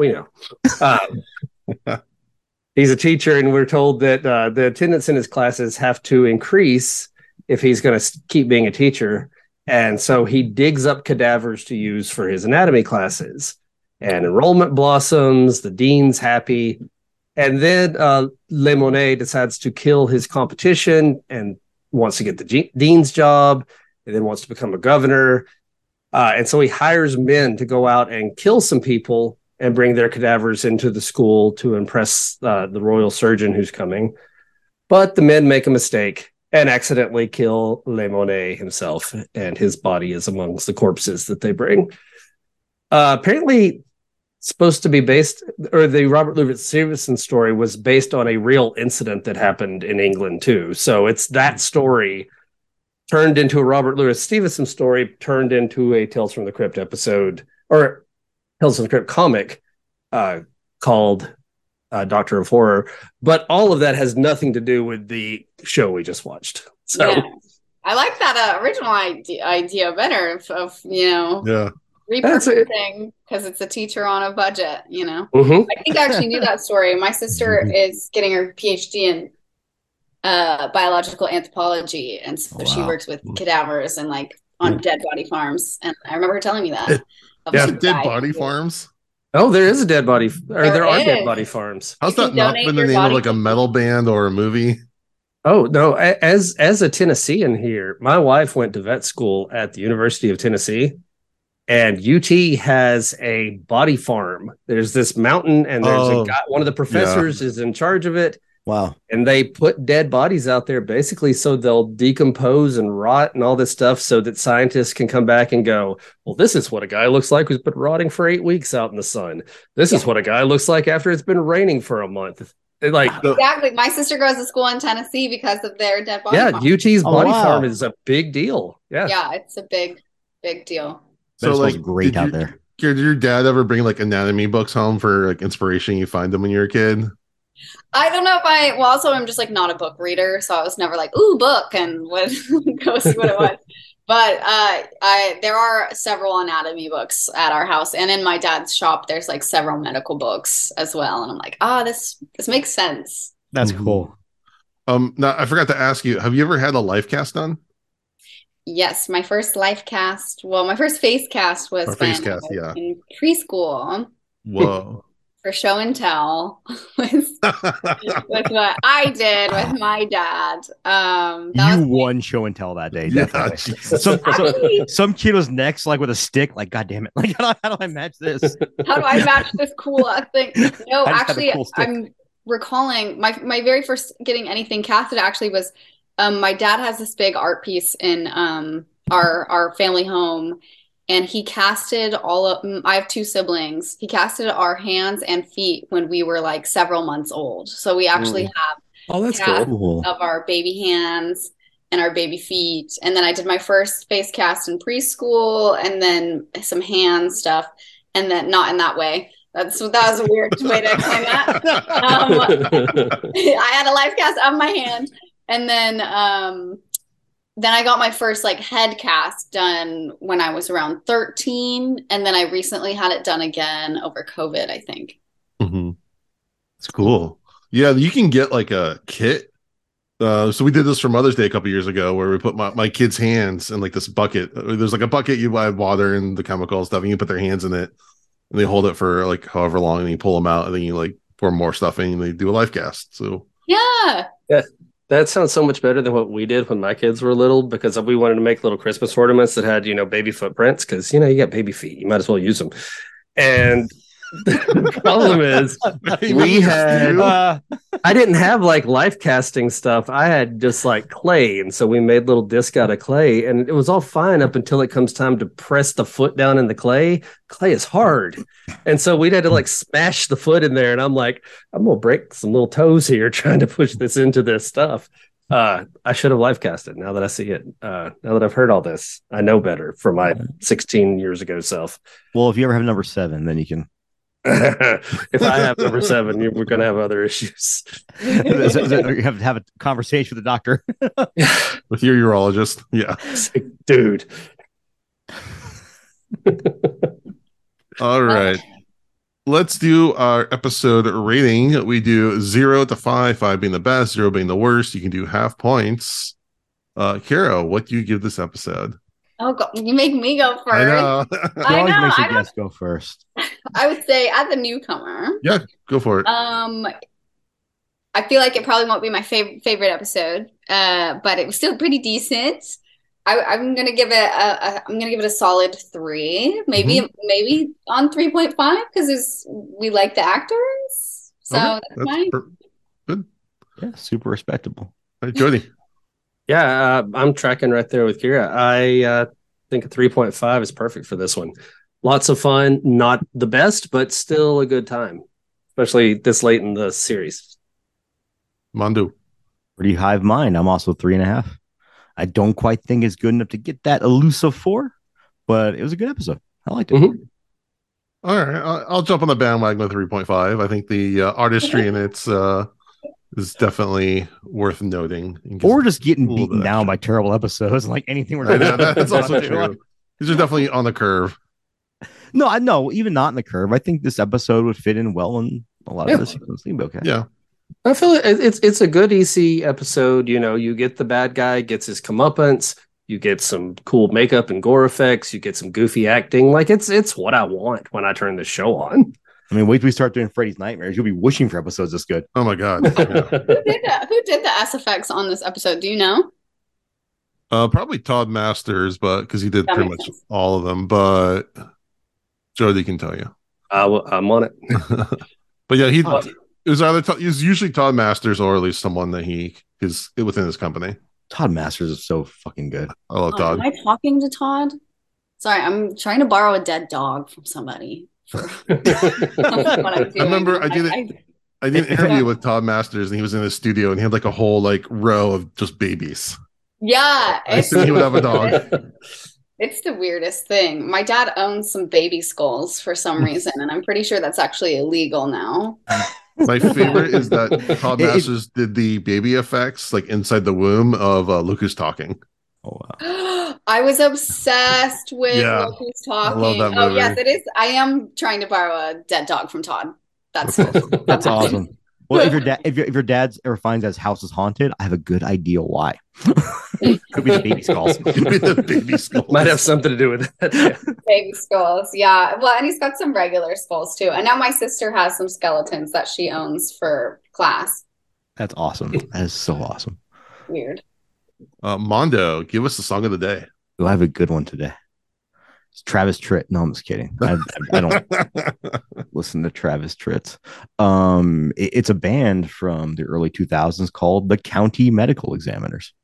We know. Uh, he's a teacher, and we're told that uh, the attendance in his classes have to increase if he's going to keep being a teacher. And so he digs up cadavers to use for his anatomy classes. And enrollment blossoms, the dean's happy. And then uh, Lemonet decides to kill his competition and wants to get the G- dean's job, and then wants to become a governor. Uh, and so he hires men to go out and kill some people and bring their cadavers into the school to impress uh, the royal surgeon who's coming. But the men make a mistake and accidentally kill Lemonet himself, and his body is amongst the corpses that they bring. Uh, apparently, supposed to be based, or the Robert Louis Stevenson story was based on a real incident that happened in England, too. So it's that story turned into a Robert Louis Stevenson story, turned into a Tales from the Crypt episode, or Tales of the Crypt comic uh, called uh, Doctor of Horror, but all of that has nothing to do with the show we just watched. So yeah. I like that uh, original idea, idea better of, of, you know, yeah. repurposing because it's a teacher on a budget, you know. Mm-hmm. I think I actually knew that story. My sister mm-hmm. is getting her PhD in uh, biological anthropology, and so wow. she works with cadavers and like on mm-hmm. dead body farms. And I remember her telling me that. Yeah, dead body farms. Oh, there is a dead body, f- or there, there are dead body farms. How's that not been the name of like a metal band or a movie? Oh no! As as a Tennessean here, my wife went to vet school at the University of Tennessee, and U T has a body farm. There's this mountain, and there's oh, a guy, one of the professors yeah. is in charge of it, Wow. And they put dead bodies out there basically so they'll decompose and rot and all this stuff so that scientists can come back and go, well, this is what a guy looks like who's been rotting for eight weeks out in the sun. This yeah. is what a guy looks like after it's been raining for a month. Like exactly. The, My sister goes to school in Tennessee because of their dead body yeah, farm. Yeah, U T's oh, body wow. farm is a big deal. Yeah, yeah, it's a big, big deal. So, so like, great out you, there. Did your dad ever bring like anatomy books home for like inspiration? You find them when you're a kid? I don't know if I, well, also I'm just like not a book reader. So I was never like, ooh, book and would go see what it was. But uh, I, there are several anatomy books at our house. And in my dad's shop, there's like several medical books as well. And I'm like, ah, oh, this, this makes sense. That's mm-hmm. cool. Um, now I forgot to ask you, have you ever had a life cast done? Yes. My first life cast. Well, my first face cast was, face cast, was yeah. in preschool. Whoa. For show and tell was, was what I did with my dad. Um, that you was won show and tell that day. Yeah, some, so, some kid was next, like with a stick, like, God damn it. Like, how do, how do I match this? How do I match this cool thing? No, I actually, cool I'm recalling my, my very first getting anything casted actually was um, my dad has this big art piece in um, our, our family home. And he casted all of, I have two siblings. He casted our hands and feet when we were like several months old. So we actually mm. have oh, that's cool. of our baby hands and our baby feet. And then I did my first face cast in preschool and then some hand stuff. And then not in that way. That's that was a weird way to explain that. Um, I had a life cast on my hand. And then, um, Then I got my first like head cast done when I was around thirteen. And then I recently had it done again over COVID, I think. Mm-hmm. It's cool. Yeah, you can get like a kit. Uh, so we did this for Mother's Day a couple years ago where we put my, my kids' hands in like this bucket. There's like a bucket you buy water and the chemical stuff and you put their hands in it and they hold it for like however long and you pull them out and then you like pour more stuff in and they do a life cast. So yeah. Yeah. That sounds so much better than what we did when my kids were little because we wanted to make little Christmas ornaments that had, you know, baby footprints because, you know, you got baby feet. You might as well use them. And the problem is we had, uh, I didn't have like life casting stuff. I had just like clay. And so we made little discs out of clay and it was all fine up until it comes time to press the foot down in the clay. Clay is hard. And so we had to like smash the foot in there. And I'm like, I'm going to break some little toes here trying to push this into this stuff. Uh, I should have life casted now that I see it. Uh, now that I've heard all this, I know better for my sixteen years ago self. Well, if you ever have number seven, then you can. If I have number seven, we're going to have other issues. is that, is that, you have to have a conversation with the doctor. With your urologist. Yeah. Like, dude. All right. Let's do our episode rating. We do zero to five, five being the best, zero being the worst. You can do half points. Uh, Kyra, what do you give this episode? Oh, God. You make me go first. I know. I know. Makes I guess go first. I would say as a newcomer. Yeah, go for it. Um, I feel like it probably won't be my favorite favorite episode, uh, but it was still pretty decent. I, I'm gonna give it a, a I'm gonna give it a solid three, maybe mm-hmm. maybe on three point five because we like the actors, so okay. that's, that's fine. Per- good. Yeah, super respectable. All right, Jody. Yeah, uh, I'm tracking right there with Kyra. I uh, think a three point five is perfect for this one. Lots of fun, not the best, but still a good time, especially this late in the series. Mandu. Pretty high of mine. I'm also three and a half. I don't quite think it's good enough to get that elusive four, but it was a good episode. I liked it. Mm-hmm. All right. I'll jump on the bandwagon with three point five. I think the uh, artistry in its... Uh... is definitely worth noting. Or we're just getting beaten down by terrible episodes, like anything we're not. I know, that's also true. These are definitely on the curve. No, I know, even not in the curve. I think this episode would fit in well in a lot yeah. of this. Okay. Yeah, I feel it's it's a good E C episode. You know, you get the bad guy gets his comeuppance. You get some cool makeup and gore effects. You get some goofy acting. Like it's it's what I want when I turn the show on. I mean, wait till we start doing Freddy's Nightmares. You'll be wishing for episodes this good. Oh, my God. Yeah. Who did that? Who did the S F X on this episode? Do you know? Uh, probably Todd Masters, but because he did that pretty much sense. All of them. But Jody can tell you. I w- I'm on it. But yeah, he oh. It was either it was usually Todd Masters or at least someone that he is within his company. Todd Masters is so fucking good. I love oh, Todd. Am I talking to Todd? Sorry, I'm trying to borrow a dead dog from somebody. For I remember I did it. I, I, I did an interview with Todd Masters, and he was in his studio, and he had like a whole like row of just babies. Yeah, I assume he would have a dog. It's the weirdest thing. My dad owns some baby skulls for some reason, and I'm pretty sure that's actually illegal now. My favorite is that Todd Masters it, did the baby effects, like inside the womb of uh, Look Who's Talking. Oh wow! I was obsessed with yeah. Look Who's Talking. I love that movie. Oh yes, it is. I am trying to borrow a dead dog from Todd. That's awesome. That's awesome. Well, if your dad if your if your dad's ever finds that his house is haunted, I have a good idea why. Could be the baby skulls. Could be the baby skulls. Might have something to do with that. Yeah. Baby skulls, yeah. Well, and he's got some regular skulls too. And now my sister has some skeletons that she owns for class. That's awesome. That is so awesome. Weird. Uh, Mondo, give us the song of the day. Do I have a good one today? Travis Tritt. No, I'm just kidding. I, I, I don't listen to Travis Tritt. Um, it, it's a band from the early two thousands called the County Medical Examiners.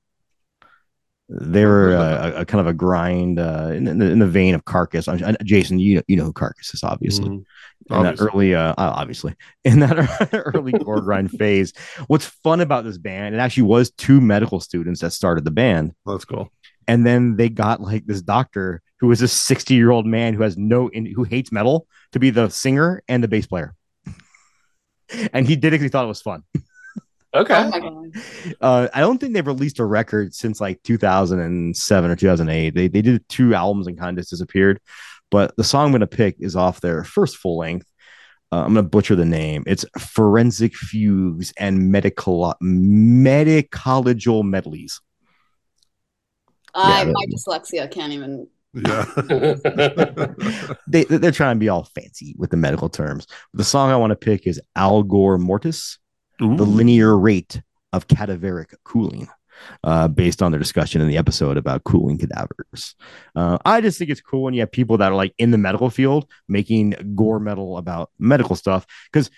They were uh, a, a kind of a grind uh, in, in, the, in the vein of Carcass. I, I, Jason, you know, you know who Carcass is, obviously. Mm-hmm. In obviously. that early, uh, obviously, in that early core grind phase. What's fun about this band? It actually was two medical students that started the band. That's cool. And then they got like this doctor who is a sixty year old man who has no, in, who hates metal to be the singer and the bass player. And he did it because he thought it was fun. Okay. Oh my God. Uh, I don't think they've released a record since like two thousand seven or two thousand eight. They, they did two albums and kind of just disappeared. But the song I'm going to pick is off their first full length. Uh, I'm going to butcher the name. It's Forensic Fugues and Medicolo- Medicological Medleys. Uh, yeah, my dyslexia can't even. Yeah, they they're trying to be all fancy with the medical terms. The song I want to pick is Algor Mortis, Ooh. The Linear Rate of Cadaveric Cooling, uh, based on their discussion in the episode about cooling cadavers. Uh, I just think it's cool when you have people that are like in the medical field making gore metal about medical stuff, because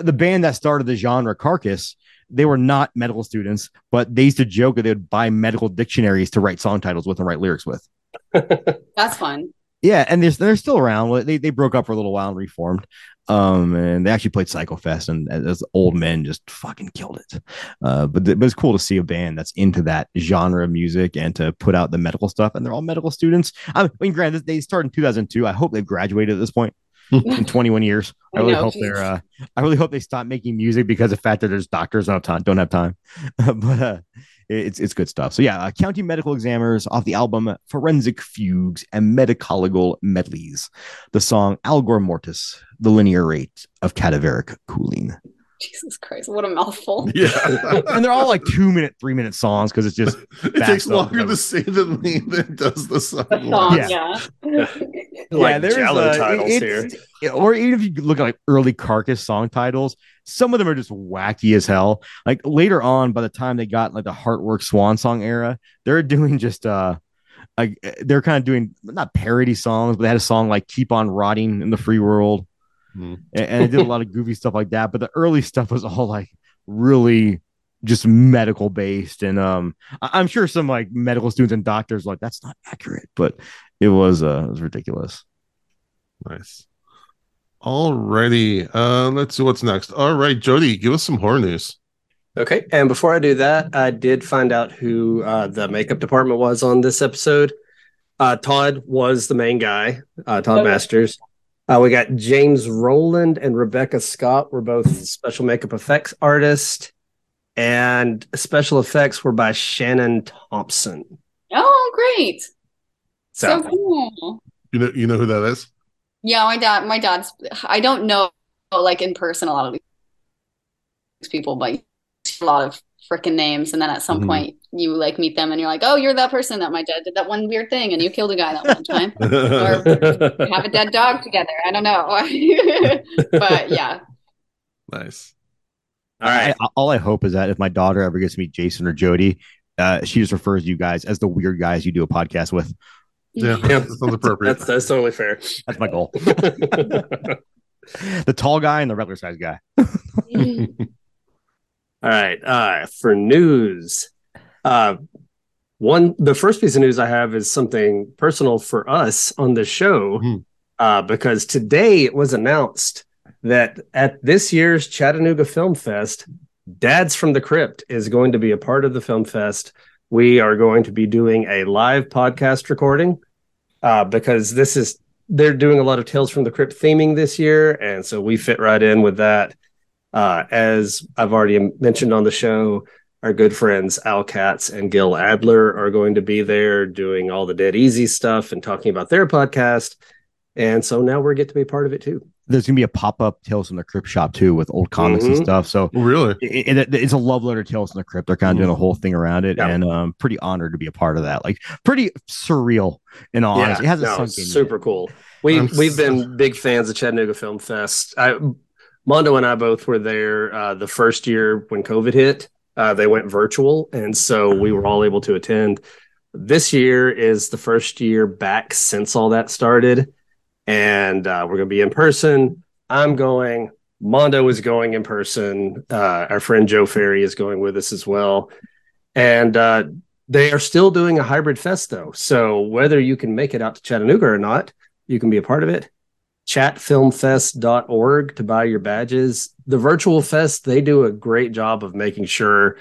the band that started the genre Carcass. They were not medical students, but they used to joke that they would buy medical dictionaries to write song titles with and write lyrics with. That's fun. Yeah, and they're, they're still around. They they broke up for a little while and reformed. Um, and they actually played Psycho Fest, and as old men just fucking killed it. Uh, but, th- but it's cool to see a band that's into that genre of music and to put out the medical stuff. And they're all medical students. I mean, granted, they started in two thousand two. I hope they've graduated at this point. In twenty-one years, I really no, hope geez. they're. Uh, I really hope they stop making music because of the fact that there's doctors don't have time. Don't have time, but uh, it's it's good stuff. So yeah, uh, County Medical Examiners off the album Forensic Fugues and Medicological Medleys. The song Algor Mortis, the Linear Rate of Cadaveric Cooling. Jesus Christ, what a mouthful! Yeah, and they're all like two minute, three minute songs because it's just it takes longer to say the lead than it does the song. The song yeah, yeah. Like yeah, there's jello uh, titles here, or even if you look at like early Carcass song titles, some of them are just wacky as hell. Like later on, by the time they got like the Heartwork Swan Song era, they're doing just uh, like they're kind of doing not parody songs, but they had a song like "Keep on Rotting in the Free World." Mm-hmm. And I did a lot of goofy stuff like that, but the early stuff was all like really just medical based, and um, I- I'm sure some like medical students and doctors were like that's not accurate, but it was uh, it was ridiculous. Nice. Alrighty, uh, let's see what's next. All right, Jody, give us some horror news. Okay, and before I do that, I did find out who uh, the makeup department was on this episode. Uh, Todd was the main guy. Uh, Todd okay. Masters. Uh, we got James Rowland and Rebecca Scott were both special makeup effects artists, and special effects were by Shannon Thompson. Oh, great. So, so cool. You know, you know who that is? Yeah, my dad, my dad's, I don't know like in person a lot of these people, but a lot of freaking names. And then at some mm-hmm. point you like meet them and you're like, oh, you're that person that my dad did that one weird thing and you killed a guy that one time. Or have a dead dog together. I don't know. But yeah. Nice. All right. I, all I hope is that if my daughter ever gets to meet Jason or Jody, uh, she just refers to you guys as the weird guys you do a podcast with. Yeah, yeah. That sounds appropriate. That's, that's totally fair. That's my goal. The tall guy and the regular size guy. All right. Uh, for news, uh, one the first piece of news I have is something personal for us on the show, mm-hmm. uh, because today it was announced that at this year's Chattanooga Film Fest, Dads from the Crypt is going to be a part of the Film Fest. We are going to be doing a live podcast recording uh, because this is they're doing a lot of Tales from the Crypt theming this year, and so we fit right in with that. Uh, as I've already mentioned on the show, our good friends Al Katz and Gil Adler are going to be there doing all the Dead Easy stuff and talking about their podcast. And so now we get to be part of it, too. There's going to be a pop-up Tales from the Crypt shop, too, with old comics mm-hmm. and stuff. So really, it, it, it's a love letter to Tales from the Crypt. They're kind of mm-hmm. doing a whole thing around it. Yeah. And I'm um, pretty honored to be a part of that. Like, pretty surreal in all honesty. Yeah, it hasn't no, sunk in super yet. Cool. We, um, we've been big fans of Chattanooga Film Fest. I, Mondo and I both were there uh, the first year when COVID hit. Uh, they went virtual, and so we were all able to attend. This year is the first year back since all that started, and uh, we're going to be in person. I'm going. Mondo is going in person. Uh, our friend Joe Ferry is going with us as well. And uh, they are still doing a hybrid fest, though. So whether you can make it out to Chattanooga or not, you can be a part of it. chat film fest dot org to buy your badges. The virtual fest, they do a great job of making sure,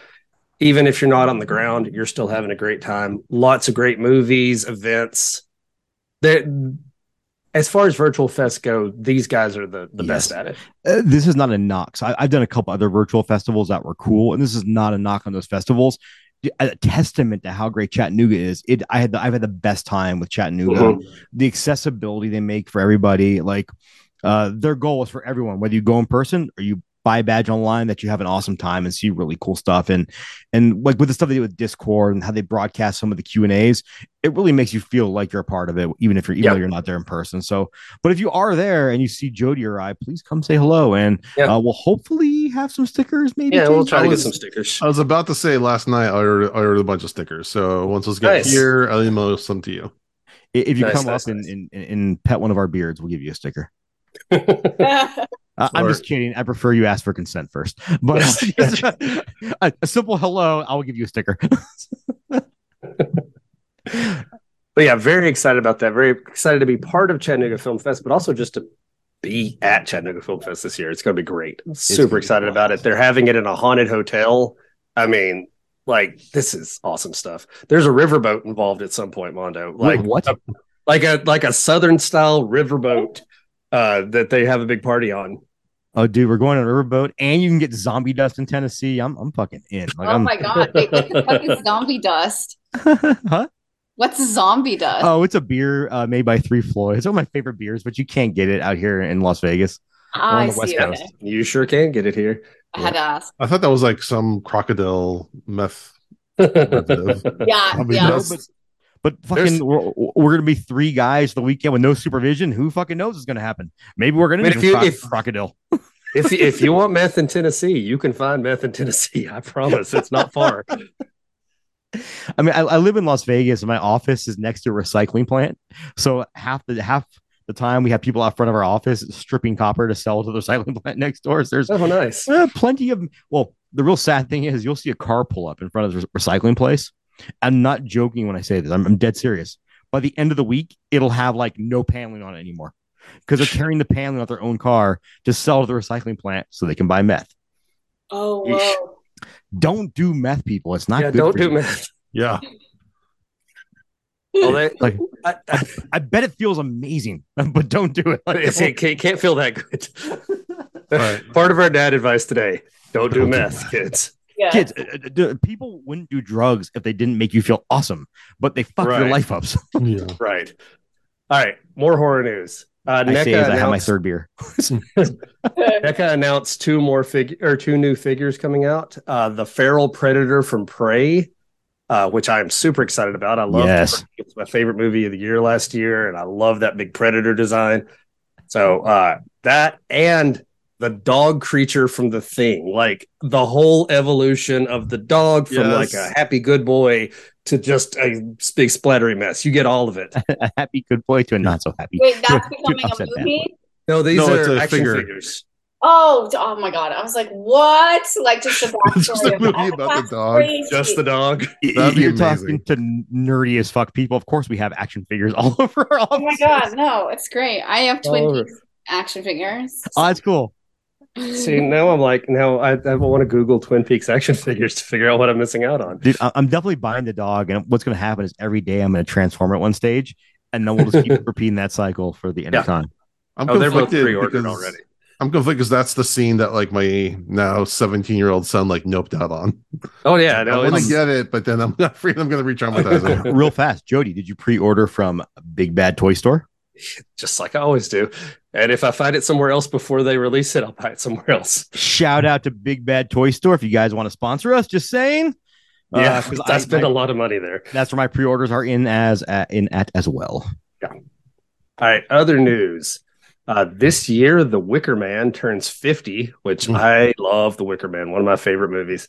even if you're not on the ground, you're still having a great time. Lots of great movies, events. They're, as far as virtual fest go, these guys are the, the yes. best at it. Uh, this is not a knock. So I, I've done a couple other virtual festivals that were cool, and this is not a knock on those festivals. A testament to how great Chattanooga is. It I had the, I've had the best time with Chattanooga. Mm-hmm. The accessibility they make for everybody, like uh, their goal is for everyone, whether you go in person or you buy a badge online, that you have an awesome time and see really cool stuff. And and like with the stuff they do with Discord and how they broadcast some of the Q and A's, it really makes you feel like you're a part of it, even if you're even yep. though you're not there in person. So, but if you are there and you see Jody or I, please come say hello, and yep. uh, we'll hopefully have some stickers. Maybe yeah, too. We'll try I to was, get some stickers. I was about to say last night I ordered, I ordered a bunch of stickers. So once those nice. Get here, I'll email some to you. If you nice, come nice, up nice. And, and and pet one of our beards, we'll give you a sticker. Uh, I'm just kidding. I prefer you ask for consent first. But uh, a, a simple hello, I'll give you a sticker. But yeah, very excited about that. Very excited to be part of Chattanooga Film Fest, but also just to be at Chattanooga Film Fest this year. It's going to be great. It's Super excited awesome. About it. They're having it in a haunted hotel. I mean, like, this is awesome stuff. There's a riverboat involved at some point, Mondo. Like Ooh, what? A, like a like a southern style riverboat. Uh, that they have a big party on. Oh, dude, we're going on a riverboat, and you can get zombie dust in Tennessee. I'm, I'm fucking in. Like, oh I'm... my god, wait, what the fuck is zombie dust? Huh? What's zombie dust? Oh, it's a beer uh, made by Three Floyds. It's one of my favorite beers, but you can't get it out here in Las Vegas. Ah, on the I West see. Coast. Okay. You sure can get it here. I yeah. had to ask. I thought that was like some crocodile meth. yeah, yeah. But fucking, we're, we're gonna be three guys the weekend with no supervision. Who fucking knows what's gonna happen? Maybe we're gonna do a crocodile. If if you want meth in Tennessee, you can find meth in Tennessee. I promise, it's not far. I mean, I, I live in Las Vegas, and my office is next to a recycling plant. So half the half the time we have people out front of our office stripping copper to sell to the recycling plant next door. So there's oh nice, uh, plenty of. Well, the real sad thing is you'll see a car pull up in front of the recycling place. I'm not joking when I say this. I'm, I'm dead serious. By the end of the week, it'll have like no paneling on it anymore because they're carrying the paneling on their own car to sell to the recycling plant so they can buy meth. Oh, whoa. Don't do meth, people. It's not yeah, good. Don't for do you. Meth. Yeah. Well, they, like, I, I, I bet it feels amazing, but don't do it. Like, it can't, can't feel that good. Right. Part of our dad advice today: don't, don't do, do meth, meth, kids. Yeah. Kids, uh, uh, people wouldn't do drugs if they didn't make you feel awesome, but they fuck right. your life up. So. Yeah. Right. All right. More horror news. Uh, I say as I have my third beer. NECA announced two more fig or two new figures coming out. Uh, the feral predator from Prey, uh, which I'm super excited about. I love yes. it. It's my favorite movie of the year last year, and I love that big predator design. So uh, that and. The dog creature from The Thing, like the whole evolution of the dog from yes. like a happy good boy to just a big splattery mess. You get all of it. A happy good boy to a not so happy. Wait, that's becoming a movie? No, these no, are action figure. figures. Oh, oh my God. I was like, what? Like just the backstory. Just a movie about the dog. Crazy. Just the dog. That'd be You're amazing. Talking to nerdy as fuck people. Of course we have action figures all over our offices. Oh my God. No, it's great. I have Twin Peaks action figures. Oh, that's cool. See, now I'm like, now I, I want to Google Twin Peaks action figures to figure out what I'm missing out on. Dude, I'm definitely buying the dog, and what's going to happen is every day I'm going to transform at one stage, and then we'll just keep repeating that cycle for the end yeah. of time. I'm oh, conflicted they're both pre-ordered already. I'm conflicted because that's the scene that like my now seventeen-year-old son like noped out on. Oh yeah, no, I want to get it, but then I'm not free. I'm going to re-traumatize it real fast. Jody, did you pre-order from Big Bad Toy Store? Just like I always do. And if I find it somewhere else before they release it, I'll buy it somewhere else. Shout out to Big Bad Toy Store if you guys want to sponsor us. Just saying. Yeah, uh, I spent a lot of money there. That's where my pre-orders are in as uh, in at as well. Yeah. All right. Other news. Uh, this year, The Wicker Man turns fifty, which mm-hmm. I love. The Wicker Man, one of my favorite movies.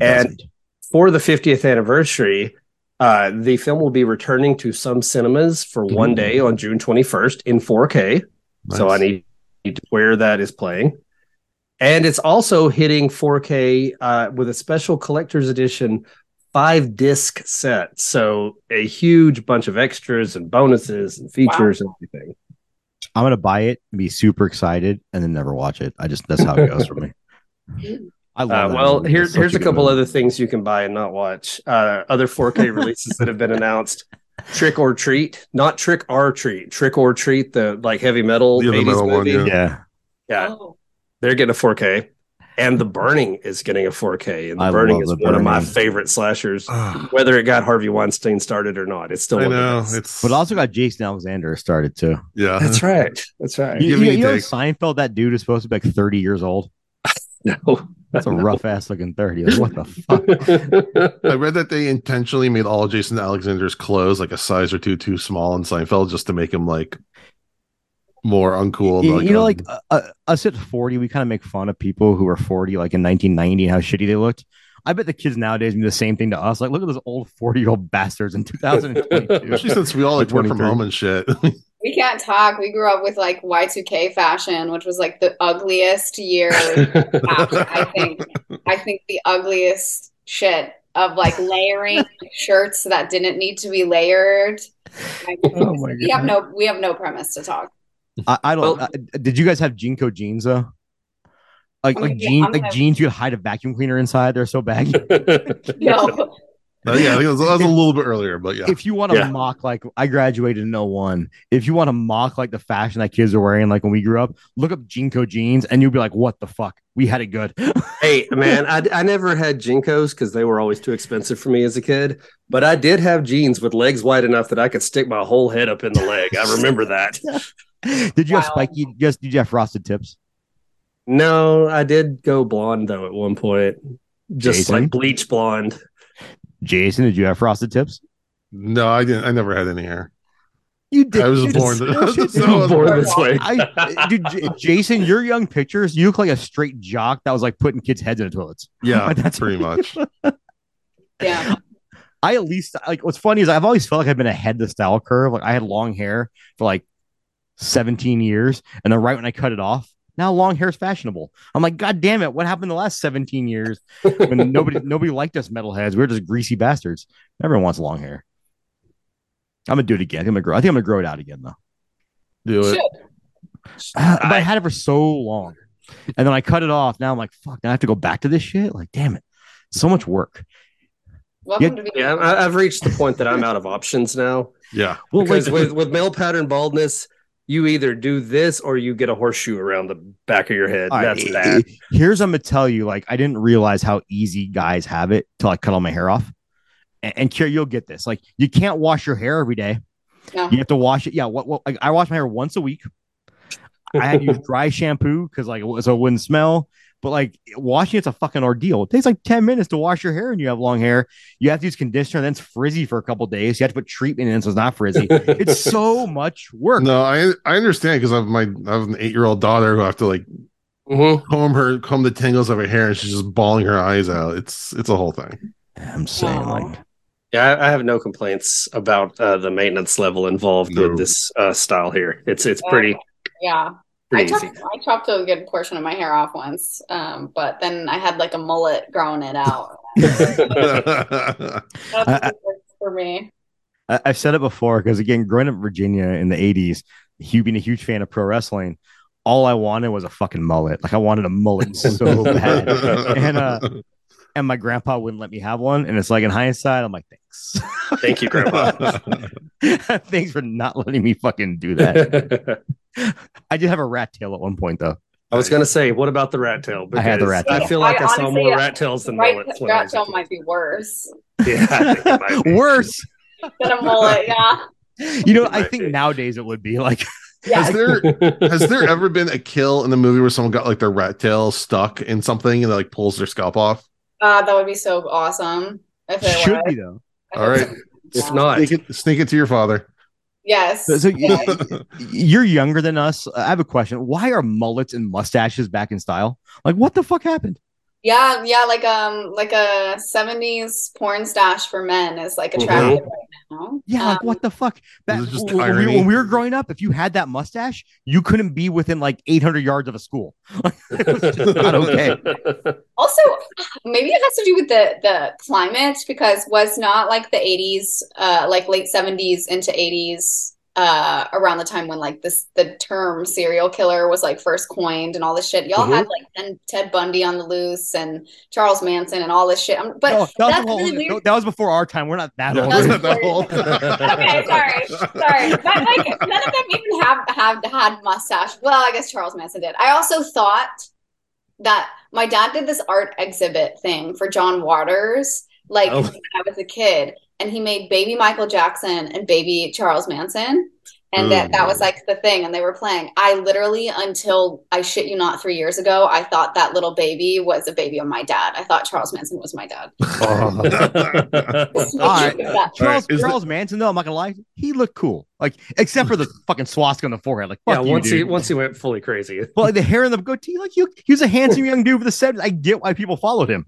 And for the fiftieth anniversary, uh, the film will be returning to some cinemas for mm-hmm. one day on June twenty-first in four K. Nice. So I need to where that is playing. And it's also hitting four K uh, with a special collector's edition five disc set. So a huge bunch of extras and bonuses and features wow. and everything. I'm going to buy it and be super excited and then never watch it. I just, that's how it goes for me. I love uh, well, here, here's here's a couple movie. Other things you can buy and not watch. Uh, other four K releases that have been announced. Trick or Treat, not Trick or Treat. Trick or Treat, the like heavy metal the eighties metal movie. One, yeah. Yeah. yeah. Oh. They're getting a four K. And The Burning is getting a four K. And The I Burning is the one burning. of my favorite slashers, whether it got Harvey Weinstein started or not. It's still I one know, of it's... But also got Jason Alexander started, too. Yeah. That's right. That's right. You, you, you, you know Seinfeld, that dude is supposed to be like thirty years old? No. That's a rough-ass looking thirty. Like, what the fuck? I read that they intentionally made all Jason Alexander's clothes like a size or two too small in Seinfeld just to make him like... more uncool. You, like, you know, um, like uh, us at forty, we kind of make fun of people who are forty, like in nineteen ninety, how shitty they looked. I bet the kids nowadays do the same thing to us. Like, look at those old forty-year-old bastards in two thousand twenty-two. Especially since we all like work from home and shit. We can't talk. We grew up with like Y two K fashion, which was like the ugliest year. I think. I think the ugliest shit of like layering shirts that didn't need to be layered. Like, oh my we God. have no. We have no premise to talk. I, I don't. Well, uh, did you guys have Jinko jeans though? Like I'm like gonna, jeans, like gonna... jeans you could hide a vacuum cleaner inside. They're so baggy. No. Uh, yeah, that was, that was a little bit earlier, but yeah. If you want to yeah. mock, like I graduated in oh one. If you want to mock like the fashion that kids are wearing, like when we grew up, look up Jinko jeans, and you'll be like, "What the fuck? We had it good." Hey man, I I never had Jinkos because they were always too expensive for me as a kid. But I did have jeans with legs wide enough that I could stick my whole head up in the leg. I remember that. Did you wow. have spiky? Just did you have frosted tips? No, I did go blonde though at one point, just Jason? Like bleach blonde. Jason, did you have frosted tips? No, I didn't. I never had any hair. You did. I was you born, just, I was just, I was born this way. I, dude, J- Jason, your young pictures, you look like a straight jock that was like putting kids' heads in the toilets. Yeah, like, that's pretty much. Yeah. I at least like what's funny is I've always felt like I've been ahead the style curve. Like I had long hair for like seventeen years, and then right when I cut it off, now long hair is fashionable. I'm like, God damn it, what happened the last seventeen years when nobody nobody liked us metalheads? We were just greasy bastards. Everyone wants long hair. I'm gonna do it again. I'm gonna grow. I think I'm gonna grow it out again though. Do it. Uh, but I had it for so long, and then I cut it off. Now I'm like, fuck. Now I have to go back to this shit. Like, damn it, so much work. Welcome yeah, to be- yeah, I've reached the point that I'm out of options now. Yeah, well, because with with male pattern baldness. You either do this or you get a horseshoe around the back of your head. All That's right. bad. Here's what I'm going to tell you. Like, I didn't realize how easy guys have it till I cut all my hair off. And, and Kyra, you'll get this. Like, you can't wash your hair every day. Yeah. You have to wash it. Yeah. What? what like, I wash my hair once a week. I had to use dry shampoo because, like, so it wouldn't smell. But, like, washing it's a fucking ordeal. It takes, like, ten minutes to wash your hair and you have long hair. You have to use conditioner, then it's frizzy for a couple of days. You have to put treatment in so it's not frizzy. It's so much work. No, I I understand because I have my I have an eight-year-old daughter who I have to, like, mm-hmm. comb her comb the tangles of her hair, and she's just bawling her eyes out. It's it's a whole thing. I'm saying, Aww. like... Yeah, I, I have no complaints about uh, the maintenance level involved no. with this uh, style here. It's, it's yeah. pretty... Yeah. I chopped, I chopped a good portion of my hair off once, um, but then I had like a mullet growing it out. That's for me. I, I've said it before because, again, growing up in Virginia in the eighties, being a huge fan of pro wrestling, all I wanted was a fucking mullet. Like, I wanted a mullet so bad. And uh, and my grandpa wouldn't let me have one. And it's like, in hindsight, I'm like, thanks. Thank you, grandpa. Thanks for not letting me fucking do that. I did have a rat tail at one point, though. I was going to say, what about the rat tail? Because I had the rat tail. I feel like I, I honestly, saw more yeah, rat tails than right, mullets. Rat tail might be worse. Yeah, I think it might be. Worse than a mullet, yeah. You know, I think nowadays it would be like... Yeah. Has there has there ever been a kill in the movie where someone got like their rat tail stuck in something and like pulls their scalp off? Uh, that would be so awesome. If it should was. Be though. I All right, if not, sneak it, sneak it to your father. Yes. So, so yeah. You're younger than us. I have a question. Why are mullets and mustaches back in style? Like, what the fuck happened? Yeah, yeah, like um, like a seventies porn stash for men is like attractive. Mm-hmm. No? Yeah, um, like what the fuck? That, when, we, when we were growing up, if you had that mustache, you couldn't be within like eight hundred yards of a school. It was just not okay. Also, maybe it has to do with the the climate, because was not like the eighties, uh, like late seventies into eighties, uh, around the time when like this the term serial killer was like first coined and all this shit. Y'all mm-hmm. had like Ted, Ted Bundy on the loose and Charles Manson and all this shit. I'm, but no, that, that's was really weird. No, that was before our time. We're not that no, old. We're not that old. Okay, sorry, sorry. But like none of them even have, have had mustache. Well, I guess Charles Manson did. I also thought that my dad did this art exhibit thing for John Waters, like oh. when I was a kid. And he made baby Michael Jackson and baby Charles Manson. And that, that was like the thing. And they were playing. I literally, until I shit you not three years ago, I thought that little baby was a baby of my dad. I thought Charles Manson was my dad. Oh. All right. Charles, right. Charles the- Manson, though, I'm not going to lie. He looked cool. Like, except for the fucking swastika on the forehead. Like, fuck yeah, once you, he once he went fully crazy. Well, like, the hair and the goatee, like, he, he was a handsome young dude for the seventies. I get why people followed him.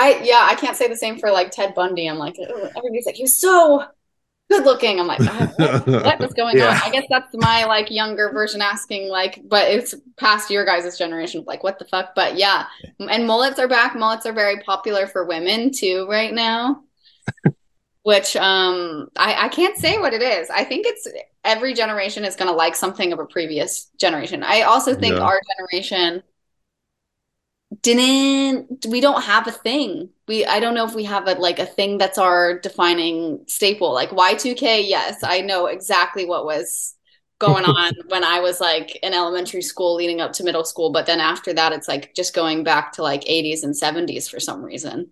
I yeah, I can't say the same for like Ted Bundy. I'm like, everybody's like, he's so good looking. I'm like, oh, what is going yeah. on? I guess that's my like younger version asking like, but it's past your guys' generation of like, what the fuck? But yeah, and mullets are back. Mullets are very popular for women too right now, which um, I, I can't say what it is. I think it's every generation is going to like something of a previous generation. I also think yeah. our generation... didn't we don't have a thing we I don't know if we have a like a thing that's our defining staple, like Y two K. Yes, I know exactly what was going on when I was like in elementary school leading up to middle school, but then after that it's like just going back to like eighties and seventies for some reason.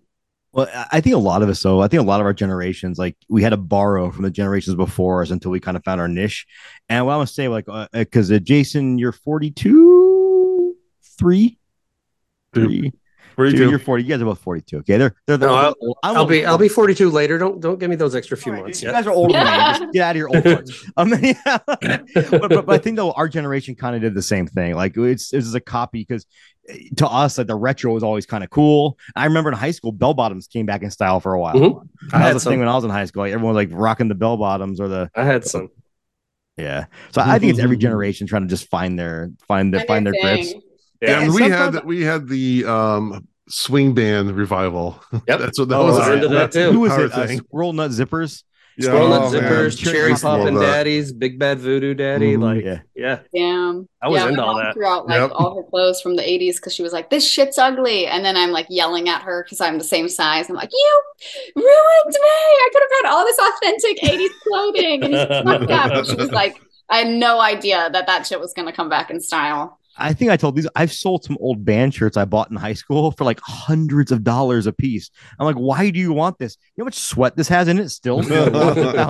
Well, I think a lot of us, though, I think a lot of our generations, like we had to borrow from the generations before us until we kind of found our niche. And what I want to say, like, because uh, uh, Jason, you're forty-two, three Dude, you're forty. You guys are both forty-two. Okay, they're they're. No, I'll, I'll be I'll be forty-two later. Don't don't give me those extra few right, months. You yet. Guys are older. Yeah. Just get out of your old ones. Um, yeah. but, but, but I think though our generation kind of did the same thing. Like it's this is a copy because to us like the retro was always kind of cool. I remember in high school bell bottoms came back in style for a while. Mm-hmm. That I was the thing when I was in high school. Like, everyone was like rocking the bell bottoms or the. I had some. Yeah, so mm-hmm. I think it's every generation trying to just find their find their find their grips. Yeah, and we had we had the um, swing band revival. Yep, that's what that oh, was. I was into that too. Who was it? Uh, Squirrel Nut Zippers, yeah. Squirrel Nut oh, Zippers, man. Cherry Poppin' Daddies, Big Bad Voodoo Daddy. Mm, like, yeah, yeah. Damn, I was yeah, into all that. Threw out like yep. all her clothes from the eighties because she was like, "This shit's ugly," and then I'm like yelling at her because I'm the same size. I'm like, "You ruined me! I could have had all this authentic eighties clothing." And fucked up. And she was like, "I had no idea that that shit was gonna come back in style." I think I told these, I've sold some old band shirts I bought in high school for like hundreds of dollars a piece. I'm like, why do you want this? You know how much sweat this has in it still? This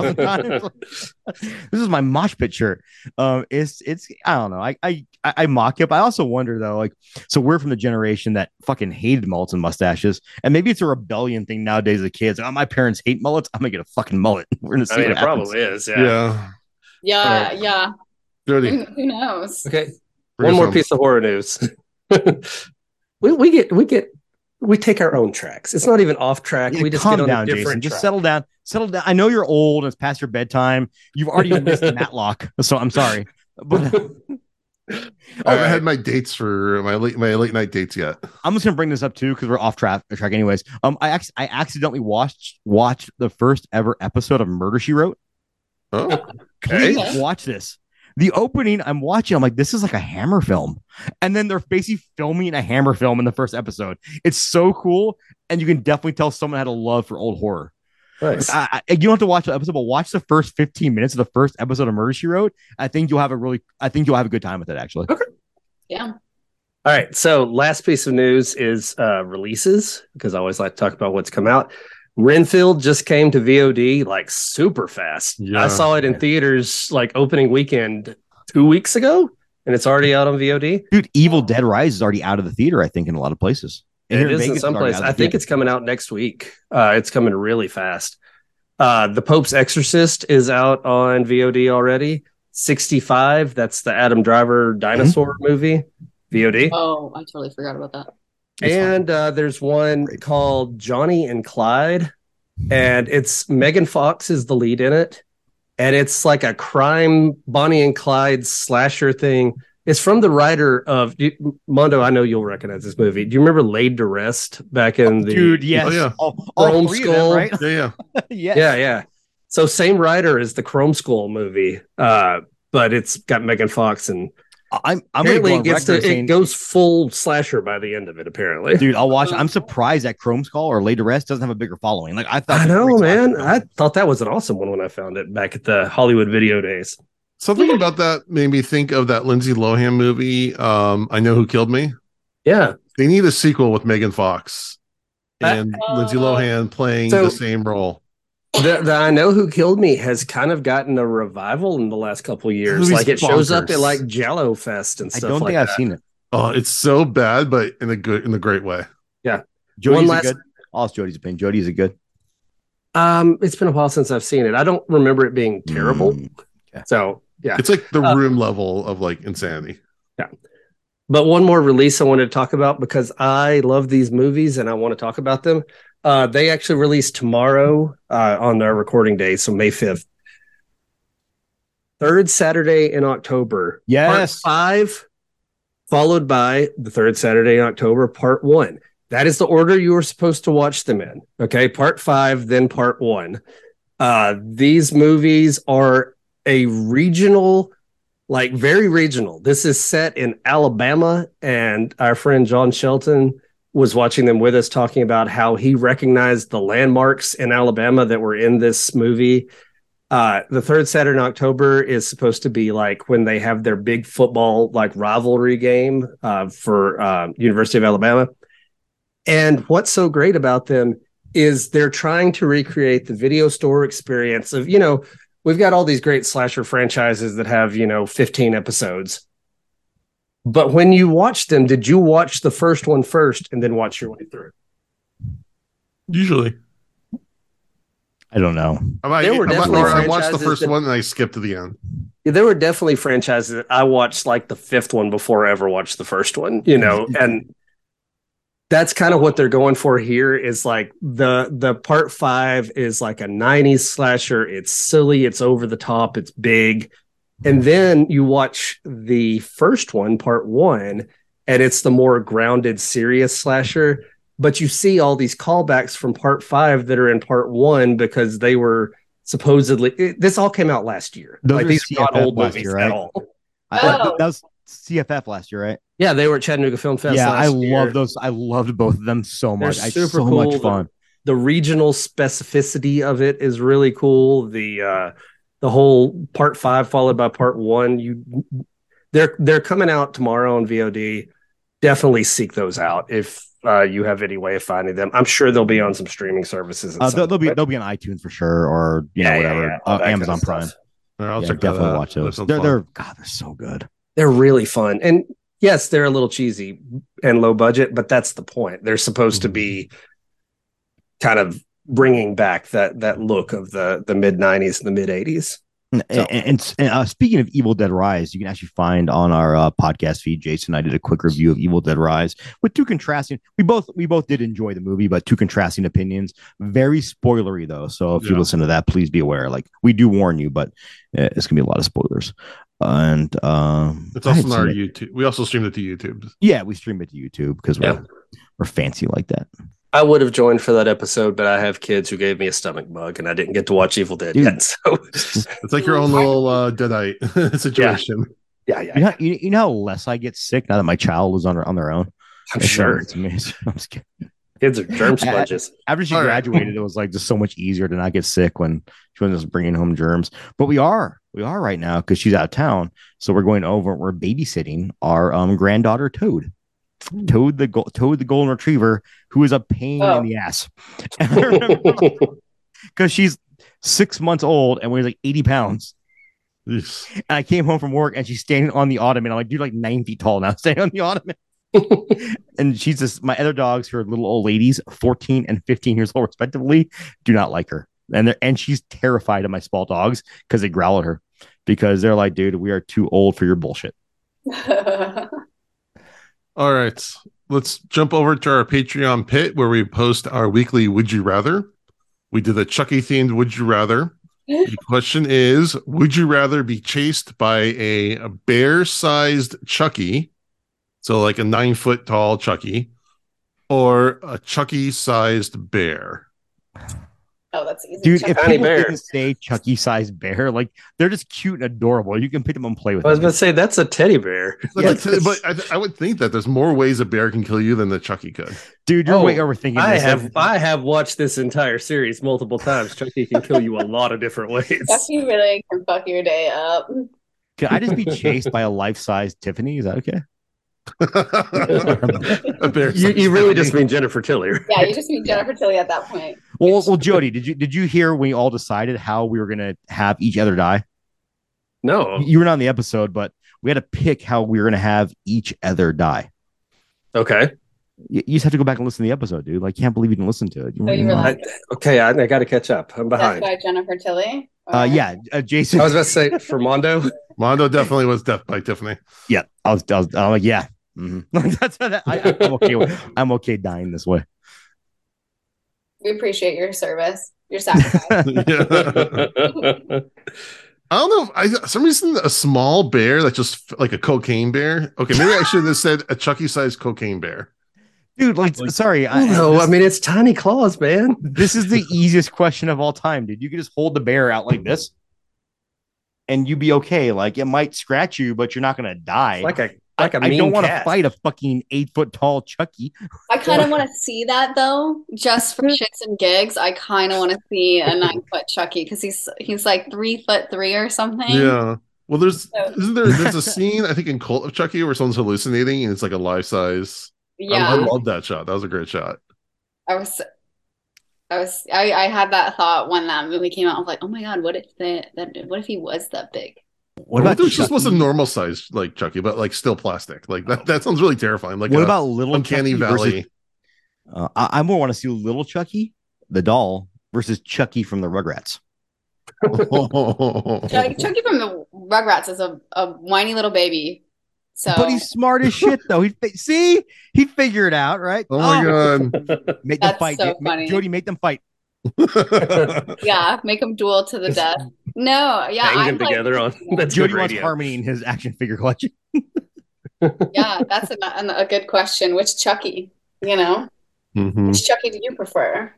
is my mosh pit shirt. Um, it's, it's, I don't know. I, I, I mock it. But I also wonder though, like, so we're from the generation that fucking hated mullets and mustaches. And maybe it's a rebellion thing nowadays. The kids, oh, my parents hate mullets. I'm gonna get a fucking mullet. We're going to see I mean, what it happens. Probably is. Yeah. Yeah. Yeah. Right. yeah. Who, who knows? Okay. One more piece of horror news. we we get we get we take our own tracks. It's not even off track. Yeah, we just calm get on down, a different Jason. Track. Just settle down. Settle down. I know you're old. It's past your bedtime. You've already missed Matlock. So I'm sorry. But haven't right. had my dates for my late my late night dates yet. I'm just gonna bring this up too because we're off track track anyways. Um, I ac- I accidentally watched watched the first ever episode of Murder, She Wrote. Oh, okay. Watch this. The opening, I'm watching, I'm like, this is like a Hammer film. And then they're basically filming a Hammer film in the first episode. It's so cool. And you can definitely tell someone had a love for old horror. Nice. I, I, you don't have to watch the episode, but watch the first fifteen minutes of the first episode of Murder, She Wrote. I think you'll have a really, I think you'll have a good time with it, actually. Okay. Yeah. All right. So last piece of news is uh, releases, because I always like to talk about what's come out. Renfield just came to V O D like super fast. Yeah. I saw it in theaters like opening weekend two weeks ago, and it's already out on V O D. Dude, Evil Dead Rise is already out of the theater, I think, in a lot of places. And it is Vegas in some places. I think it's coming out next week. Uh, it's coming really fast. Uh, the Pope's Exorcist is out on V O D already. sixty-five, that's the Adam Driver dinosaur mm-hmm. movie. V O D. Oh, I totally forgot about that. And uh, there's one called Johnny and Clyde, and it's Megan Fox is the lead in it. And it's like a crime Bonnie and Clyde slasher thing. It's from the writer of Mondo. I know you'll recognize this movie. Do you remember Laid to Rest back in the dude? Yes. Oh, yeah. All, all Chrome Skull. Them, right? Yeah. Yeah. yes. Yeah. Yeah. So same writer as the Chrome Skull movie, uh, but it's got Megan Fox and I'm, I'm apparently it, gets to, saying, it goes full slasher by the end of it. Apparently, dude, I'll watch. I'm surprised that Chrome Skull or Laid to Rest doesn't have a bigger following. Like I thought, I know, man. I thought that was an awesome one when I found it back at the Hollywood video days. Something about that made me think of that Lindsay Lohan movie. Um, I Know Who Killed Me. Yeah, they need a sequel with Megan Fox and uh, Lindsay Lohan playing so the same role. The, the I Know Who Killed Me has kind of gotten a revival in the last couple of years. Like it bonkers. Shows up at like Jell-O Fest and stuff. I don't like think that. I've seen it. Oh, uh, it's so bad, but in a good, in a great way. Yeah, Jodie's last... good. All Jodie's opinion. Jodie is a good. Um, it's been a while since I've seen it. I don't remember it being terrible. Mm. Yeah. So yeah, it's like the uh, room level of like insanity. Yeah. But one more release I wanted to talk about because I love these movies and I want to talk about them. Uh, they actually release tomorrow uh, on our recording day, so May fifth. Third Saturday in October. Yes. Part five, followed by the third Saturday in October, part one. That is the order you were supposed to watch them in. Okay, part five, then part one. Uh, these movies are a regional... Like very regional. This is set in Alabama, and our friend John Shelton was watching them with us, talking about how he recognized the landmarks in Alabama that were in this movie. Uh, the third Saturday in October is supposed to be like when they have their big football like rivalry game uh, for uh, University of Alabama. And what's so great about them is they're trying to recreate the video store experience of, you know, we've got all these great slasher franchises that have, you know, fifteen episodes. But when you watch them, did you watch the first one first and then watch your way through? Usually. I don't know. I, there were I, definitely I, I watched the first that, one and I skipped to the end. Yeah, there were definitely franchises that I watched like the fifth one before I ever watched the first one, you know, and that's kind of what they're going for here is like the the part five is like a nineties slasher. It's silly. It's over the top. It's big. And then you watch the first one, part one, and it's the more grounded, serious slasher. But you see all these callbacks from part five that are in part one because they were supposedly it, this all came out last year. Those like these C F F are not old movies year, right? At all. Oh. That was C F F last year, right? Yeah, they were at Chattanooga Film Fest. Yeah, last I year. love those. I loved both of them so much. They're super I, so cool. much fun. The, the regional specificity of it is really cool. The uh, the whole part five followed by part one. You, they're they're coming out tomorrow on V O D. Definitely seek those out if uh, you have any way of finding them. I'm sure they'll be on some streaming services. And uh, they'll, they'll be they'll be on iTunes for sure, or you know yeah, whatever yeah, yeah. Uh, Amazon kind of Prime. I'll yeah, check definitely that out. Watch those. They're, they're God, they're so good. They're really fun. And yes, they're a little cheesy and low budget, but that's the point. They're supposed to be kind of bringing back that that look of the, the mid-nineties and the mid-eighties. So. And, and, and uh, speaking of Evil Dead Rise, you can actually find on our uh, podcast feed, Jason and I did a quick review of Evil Dead Rise with two contrasting. We both we both did enjoy the movie, but two contrasting opinions. Very spoilery, though. So if yeah. you listen to that, please be aware. Like we do warn you, but uh, it's going to be a lot of spoilers. And um, it's also on our YouTube. We also stream it to YouTube. Yeah, we stream it to YouTube because we're, yeah. we're fancy like that. I would have joined for that episode, but I have kids who gave me a stomach bug, and I didn't get to watch Evil Dead Dude. yet. So it's like your own little uh, deadite situation. Yeah, yeah. yeah, you, know, yeah. You, you know how less I get sick now that my child is on her, on their own. I'm it's sure. Amazing. I'm just kidding. Kids are germ sponges. After she All graduated, right. It was like just so much easier to not get sick when she was just bringing home germs. But we are, we are right now because she's out of town. So we're going over. We're babysitting our um, granddaughter Toad, Toad the Toad the Golden Retriever, who is a pain oh. in the ass because she's six months old and weighs like eighty pounds. And I came home from work and she's standing on the ottoman. I'm like, dude, like nine feet tall now, standing on the ottoman. And she's just my other dogs who are little old ladies, fourteen and fifteen years old respectively, do not like her, and they're and she's terrified of my small dogs because they growl at her because they're like, dude, we are too old for your bullshit. All right, let's jump over to our Patreon pit where we post our weekly Would You Rather. We did a Chucky themed Would You Rather. The question is, would you rather be chased by a, a bear-sized Chucky? So like a nine foot tall Chucky or a Chucky sized bear. Oh, that's easy. Dude, Chucky. If people didn't say Chucky sized bear, like they're just cute and adorable. You can pick them and play with them. I was going to say, that's a teddy bear. Yes. Like, but I, th- I would think that there's more ways a bear can kill you than the Chucky could. Dude, you're oh, way overthinking I this. have like, I have watched this entire series multiple times. Chucky can kill you a lot of different ways. Chucky really can fuck your day up. Can I just be chased by a life size Tiffany? Is that okay? you, you really just mean Jennifer Tilly, right? Yeah, you just mean Jennifer Tilly at that point. Well, well, Jody, did you did you hear we all decided how we were gonna have each other die? No, you were not on the episode, but we had to pick how we were gonna have each other die. Okay, you, you just have to go back and listen to the episode, dude. Like, can't believe you didn't listen to it. You so you I, okay, I, I got to catch up. I'm behind. Death by Jennifer Tilly. Okay. Uh, yeah, uh, Jason. I was about to say for Mondo. Mondo definitely was Death by Tiffany. Yeah, I was. I was, I was like, yeah. Mm-hmm. That's how that, I, I'm okay. With, I'm okay dying this way. We appreciate your service, your sacrifice. I don't know. If I for some reason a small bear that just like a cocaine bear. Okay, maybe I should have said a Chucky-sized cocaine bear. Dude, like, like sorry, I know. I, I mean, it's tiny claws, man. This is the easiest question of all time, dude. You can just hold the bear out like this, and you'd be okay. Like it might scratch you, but you're not gonna die. Like a Like I don't want to fight a fucking eight foot tall Chucky. I kind of want to see that though, just for shits and gigs. I kind of want to see a nine foot Chucky because he's he's like three foot three or something. Yeah. Well, there's so. isn't there? There's a scene I think in Cult of Chucky where someone's hallucinating and it's like a life size. Yeah, I, I love that shot. That was a great shot. I was, I was, I, I had that thought when that movie came out. I was like, oh my god, what if that? What if he was that big? What about this? Just was a normal size like Chucky, but like still plastic. Like that, that sounds really terrifying. Like what about Little Uncanny Chucky Valley? Versus, uh, I, I more want to see Little Chucky, the doll, versus Chucky from the Rugrats. Chucky from the Rugrats is a, a whiny little baby. So, but he's smart as shit though. He fi- see he'd figure it out, right? Oh my oh. god! Make them fight, so make, Jody. Make them fight. Yeah, make them duel to the death. No, yeah, hang them like, together on that's Jody wants harmony in his action figure collection. Yeah, that's a, a good question. Which Chucky, you know, mm-hmm. which Chucky do you prefer?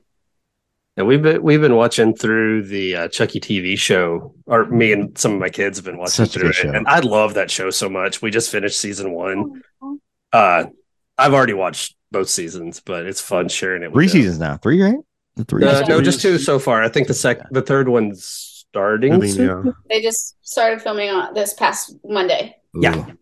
Yeah, we've been we've been watching through the uh, Chucky T V show, or me and some of my kids have been watching Such through it, show. And I love that show so much. We just finished season one. Oh. Uh, I've already watched both seasons, but it's fun sharing it. Three with seasons them. now, three right? The three. Uh, no, just two so far. I think the sec, the third one's. Starting, I mean, yeah. They just started filming on this past Monday. Yeah, Ooh.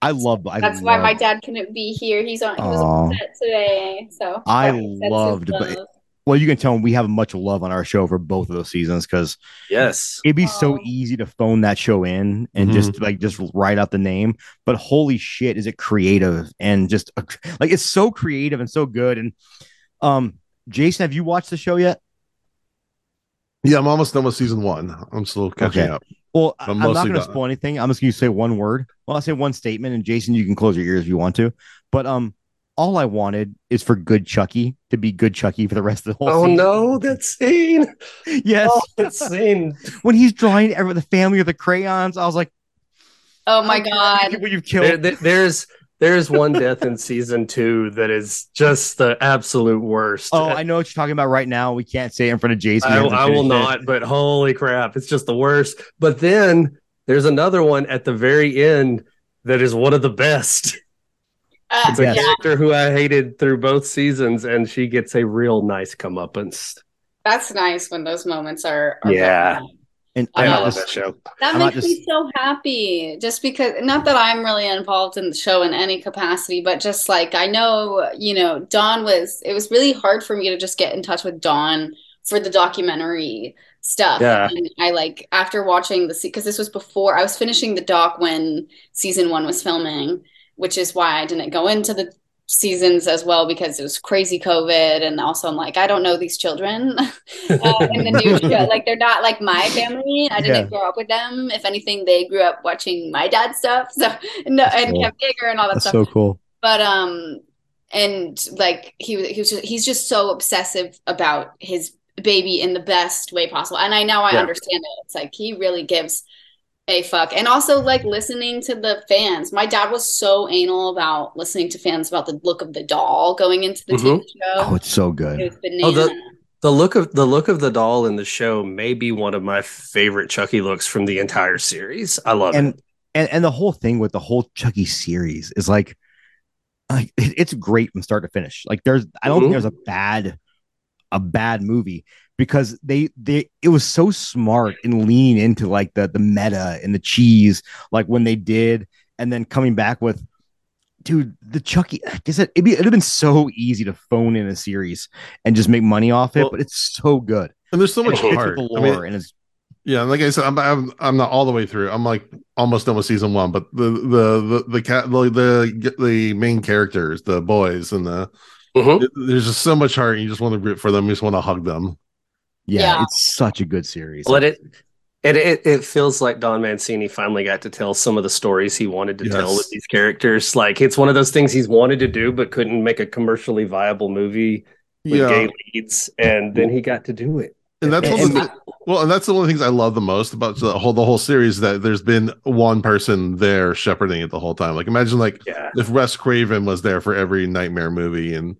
I love. I That's love, why my dad couldn't be here. He's on. He was on set today, so I loved. But, well, you can tell we have much love on our show for both of those seasons because yes, it'd be oh. so easy to phone that show in and mm-hmm. just like just write out the name. But holy shit, is it creative and just like it's so creative and so good. And um, Jason, have you watched the show yet? Yeah, I'm almost done with season one. I'm still catching okay. up. Well, I'm, I'm not going to spoil anything. I'm just going to say one word. Well, I'll say one statement, and Jason, you can close your ears if you want to. But um, all I wanted is for good Chucky to be good Chucky for the rest of the whole oh, season. Oh, no, that scene. Yes. Oh, that scene. When he's drawing every, the family with the crayons, I was like, Oh my God. People you've killed. There, there, there's there's one death in season two that is just the absolute worst. Oh, I know what you're talking about right now. We can't say it in front of Jason. I, I will not, but holy crap, it's just the worst. But then there's another one at the very end that is one of the best. Uh, it's a yeah. character who I hated through both seasons, and she gets a real nice comeuppance. That's nice when those moments are. are yeah. Bad. And I love that show. That makes just, me so happy. Just because, not that I'm really involved in the show in any capacity, but just like I know, you know, Dawn was, it was really hard for me to just get in touch with Dawn for the documentary stuff. Yeah. And I like, after watching the, because this was before, I was finishing the doc when season one was filming, which is why I didn't go into the seasons as well, because it was crazy COVID, and also I'm like, I don't know these children uh, in the new show. Like, they're not like my family. I didn't yeah. grow up with them. If anything, they grew up watching my dad's stuff. So no, that's and cool. Camp Yeager and all that that's stuff. So cool. But um, and like he he was just, he's just so obsessive about his baby in the best way possible, and I now I yeah. understand it. It's like he really gives a fuck. And also like listening to the fans. My dad was so anal about listening to fans about the look of the doll going into the mm-hmm. T V show. Oh, it's so good. It was banana. Oh, the, the look of the look of the doll in the show may be one of my favorite Chucky looks from the entire series. I love and, it. And and the whole thing with the whole Chucky series is like, like it's great from start to finish. Like there's I don't mm-hmm. think there's a bad a bad movie. Because they they it was so smart in leaning into like the the meta and the cheese, like when they did, and then coming back with, dude, the Chucky. I guess it, it'd be, it'd have been so easy to phone in a series and just make money off it, well, but it's so good. And there's so much heart. I mean, and it's yeah, like I said, I'm, I'm I'm not all the way through. I'm like almost done with season one, but the the the the cat the, the the main characters, the boys, and the mm-hmm. there's just so much heart. And you just want to root for them. You just want to hug them. Yeah, yeah, it's such a good series. Let it, it, it, it feels like Don Mancini finally got to tell some of the stories he wanted to yes. tell with these characters. Like, it's one of those things he's wanted to do, but couldn't make a commercially viable movie with yeah. gay leads, and then he got to do it. And that's one of the, well, and that's one of the things I love the most about the whole the whole series, that there's been one person there shepherding it the whole time. Like, imagine like yeah. if Wes Craven was there for every nightmare movie and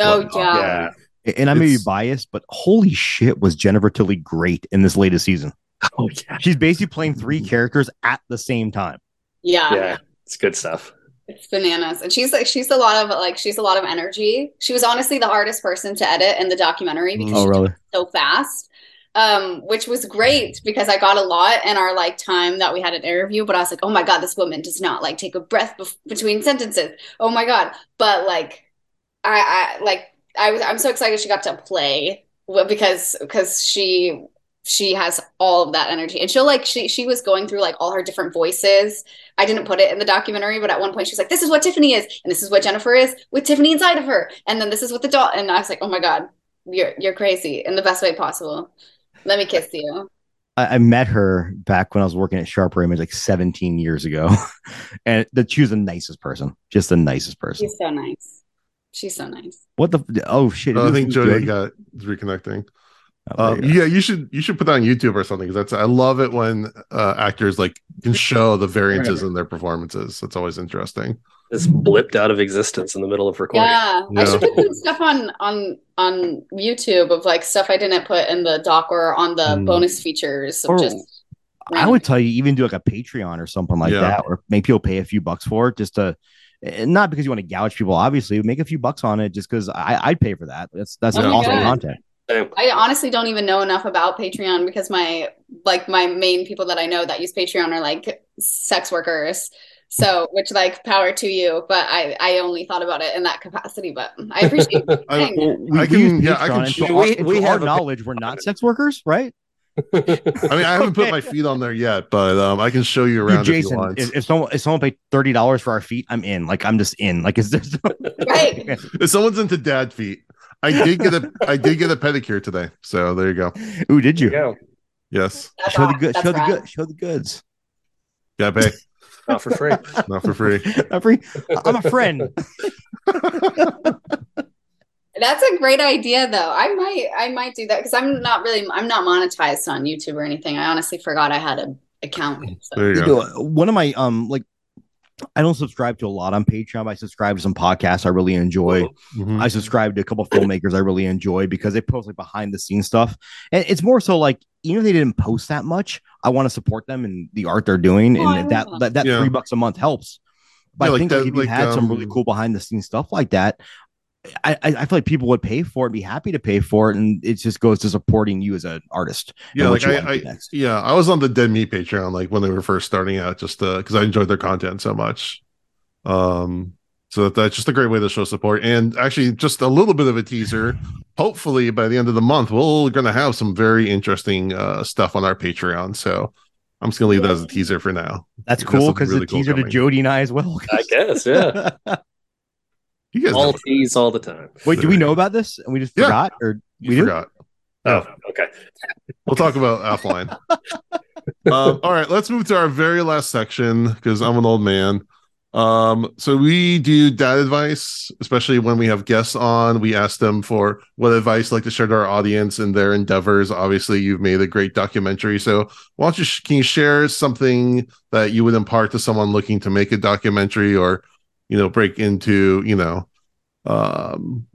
oh whatnot. yeah. yeah. And I may it's, be biased, but holy shit, was Jennifer Tilly great in this latest season. Oh, yeah. She's basically playing three characters at the same time. Yeah. Yeah. It's good stuff. It's bananas. And she's like, she's a lot of like, she's a lot of energy. She was honestly the hardest person to edit in the documentary because oh, she really? did it so fast. Um, which was great because I got a lot in our like time that we had an interview, but I was like, oh my God, this woman does not like take a breath be- between sentences. Oh my God. But like, I, I like, I was, I'm so excited she got to play because because she she has all of that energy, and she'll like she she was going through like all her different voices. I didn't put it in the documentary, but at one point she was like, "This is what Tiffany is, and this is what Jennifer is with Tiffany inside of her, and then this is what the doll." And I was like, "Oh my God, you're you're crazy in the best way possible. Let me kiss you." I, I met her back when I was working at Sharper Image like seventeen years ago, and that she was the nicest person, just the nicest person. She's so nice. She's so nice. What the? Oh shit! No, I think Jody got reconnecting. Oh, um, yeah, you should you should put that on YouTube or something, because that's I love it when uh, actors like can show the variances in their performances. That's always interesting. It's blipped out of existence in the middle of recording. Yeah, yeah. I should put some stuff on on on YouTube of like stuff I didn't put in the doc or on the mm. bonus features. Of or, just I would tell you even do like a Patreon or something like yeah. that, or make people pay a few bucks for it just to. Not because you want to gouge people, obviously. Make a few bucks on it just because I I'd pay for that. That's that's oh awesome God. content. I honestly don't even know enough about Patreon because my like my main people that I know that use Patreon are like sex workers. So, which like power to you, but I, I only thought about it in that capacity. But I appreciate. I, well, we I can yeah I can. Show, we we, we have knowledge. We're not sex workers, right? I mean, I haven't put my feet on there yet, but um, I can show you around. Dude, Jason, if you want. If, if someone if someone paid thirty dollars for our feet, I'm in. Like I'm just in. Like is there someone- right? If someone's into dad feet, I did get a I did get a pedicure today. So there you go. Ooh, did you? Go. Yes. That's show off. the good. That's show right. the good. Show the goods. Yeah, pay. Not for free. Not for free. Not free. I'm a friend. That's a great idea, though. I might, I might do that because I'm not really, I'm not monetized on YouTube or anything. I honestly forgot I had a account. So. There you go. One of my um like. I don't subscribe to a lot on Patreon. I subscribe to some podcasts I really enjoy. Mm-hmm. I subscribe to a couple of filmmakers I really enjoy because they post like behind the scenes stuff. And it's more so like, even if they didn't post that much, I want to support them and the art they're doing. Oh, and that, that, that yeah. three bucks a month helps. But yeah, I think like that, if you like, had um, some really cool behind the scenes stuff like that, I, I feel like people would pay for it, be happy to pay for it, and it just goes to supporting you as an artist. Yeah, like I, I yeah, I was on the Dead Meat Patreon like when they were first starting out, just because uh, I enjoyed their content so much. Um, so that, that's just a great way to show support. And actually, just a little bit of a teaser. Hopefully, by the end of the month, we're going to have some very interesting uh, stuff on our Patreon. So I'm just going to leave yeah. that as a teaser for now. That's cool because really it's a teaser cool to Jody and I as well. I guess, yeah. You guys all tease all the time. Wait, do we know about this? And we just forgot, yeah. or we forgot? Oh, okay. We'll talk about offline. um, all right, let's move to our very last section because I'm an old man. Um, so we do dad advice, especially when we have guests on. We ask them for what advice like to share to our audience and their endeavors. Obviously, you've made a great documentary, so why don't you can you share something that you would impart to someone looking to make a documentary or, you know, break into, you know, um,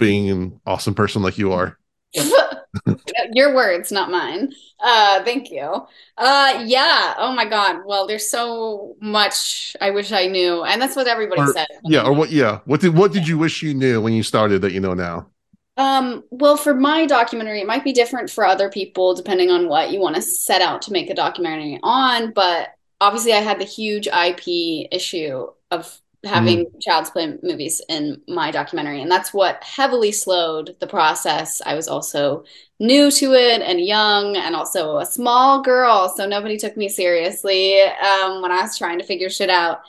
being an awesome person like you are. Your words, not mine. Uh, thank you. Uh, yeah. Oh my God. Well, there's so much I wish I knew. And that's what everybody or, said. Yeah. Or what, yeah. What did, what did you wish you knew when you started that you know now? Um, well, for my documentary, it might be different for other people, depending on what you want to set out to make a documentary on. But obviously I had the huge I P issue of having mm-hmm. child's play movies in my documentary. And that's what heavily slowed the process. I was also new to it and young and also a small girl. So nobody took me seriously um, when I was trying to figure shit out.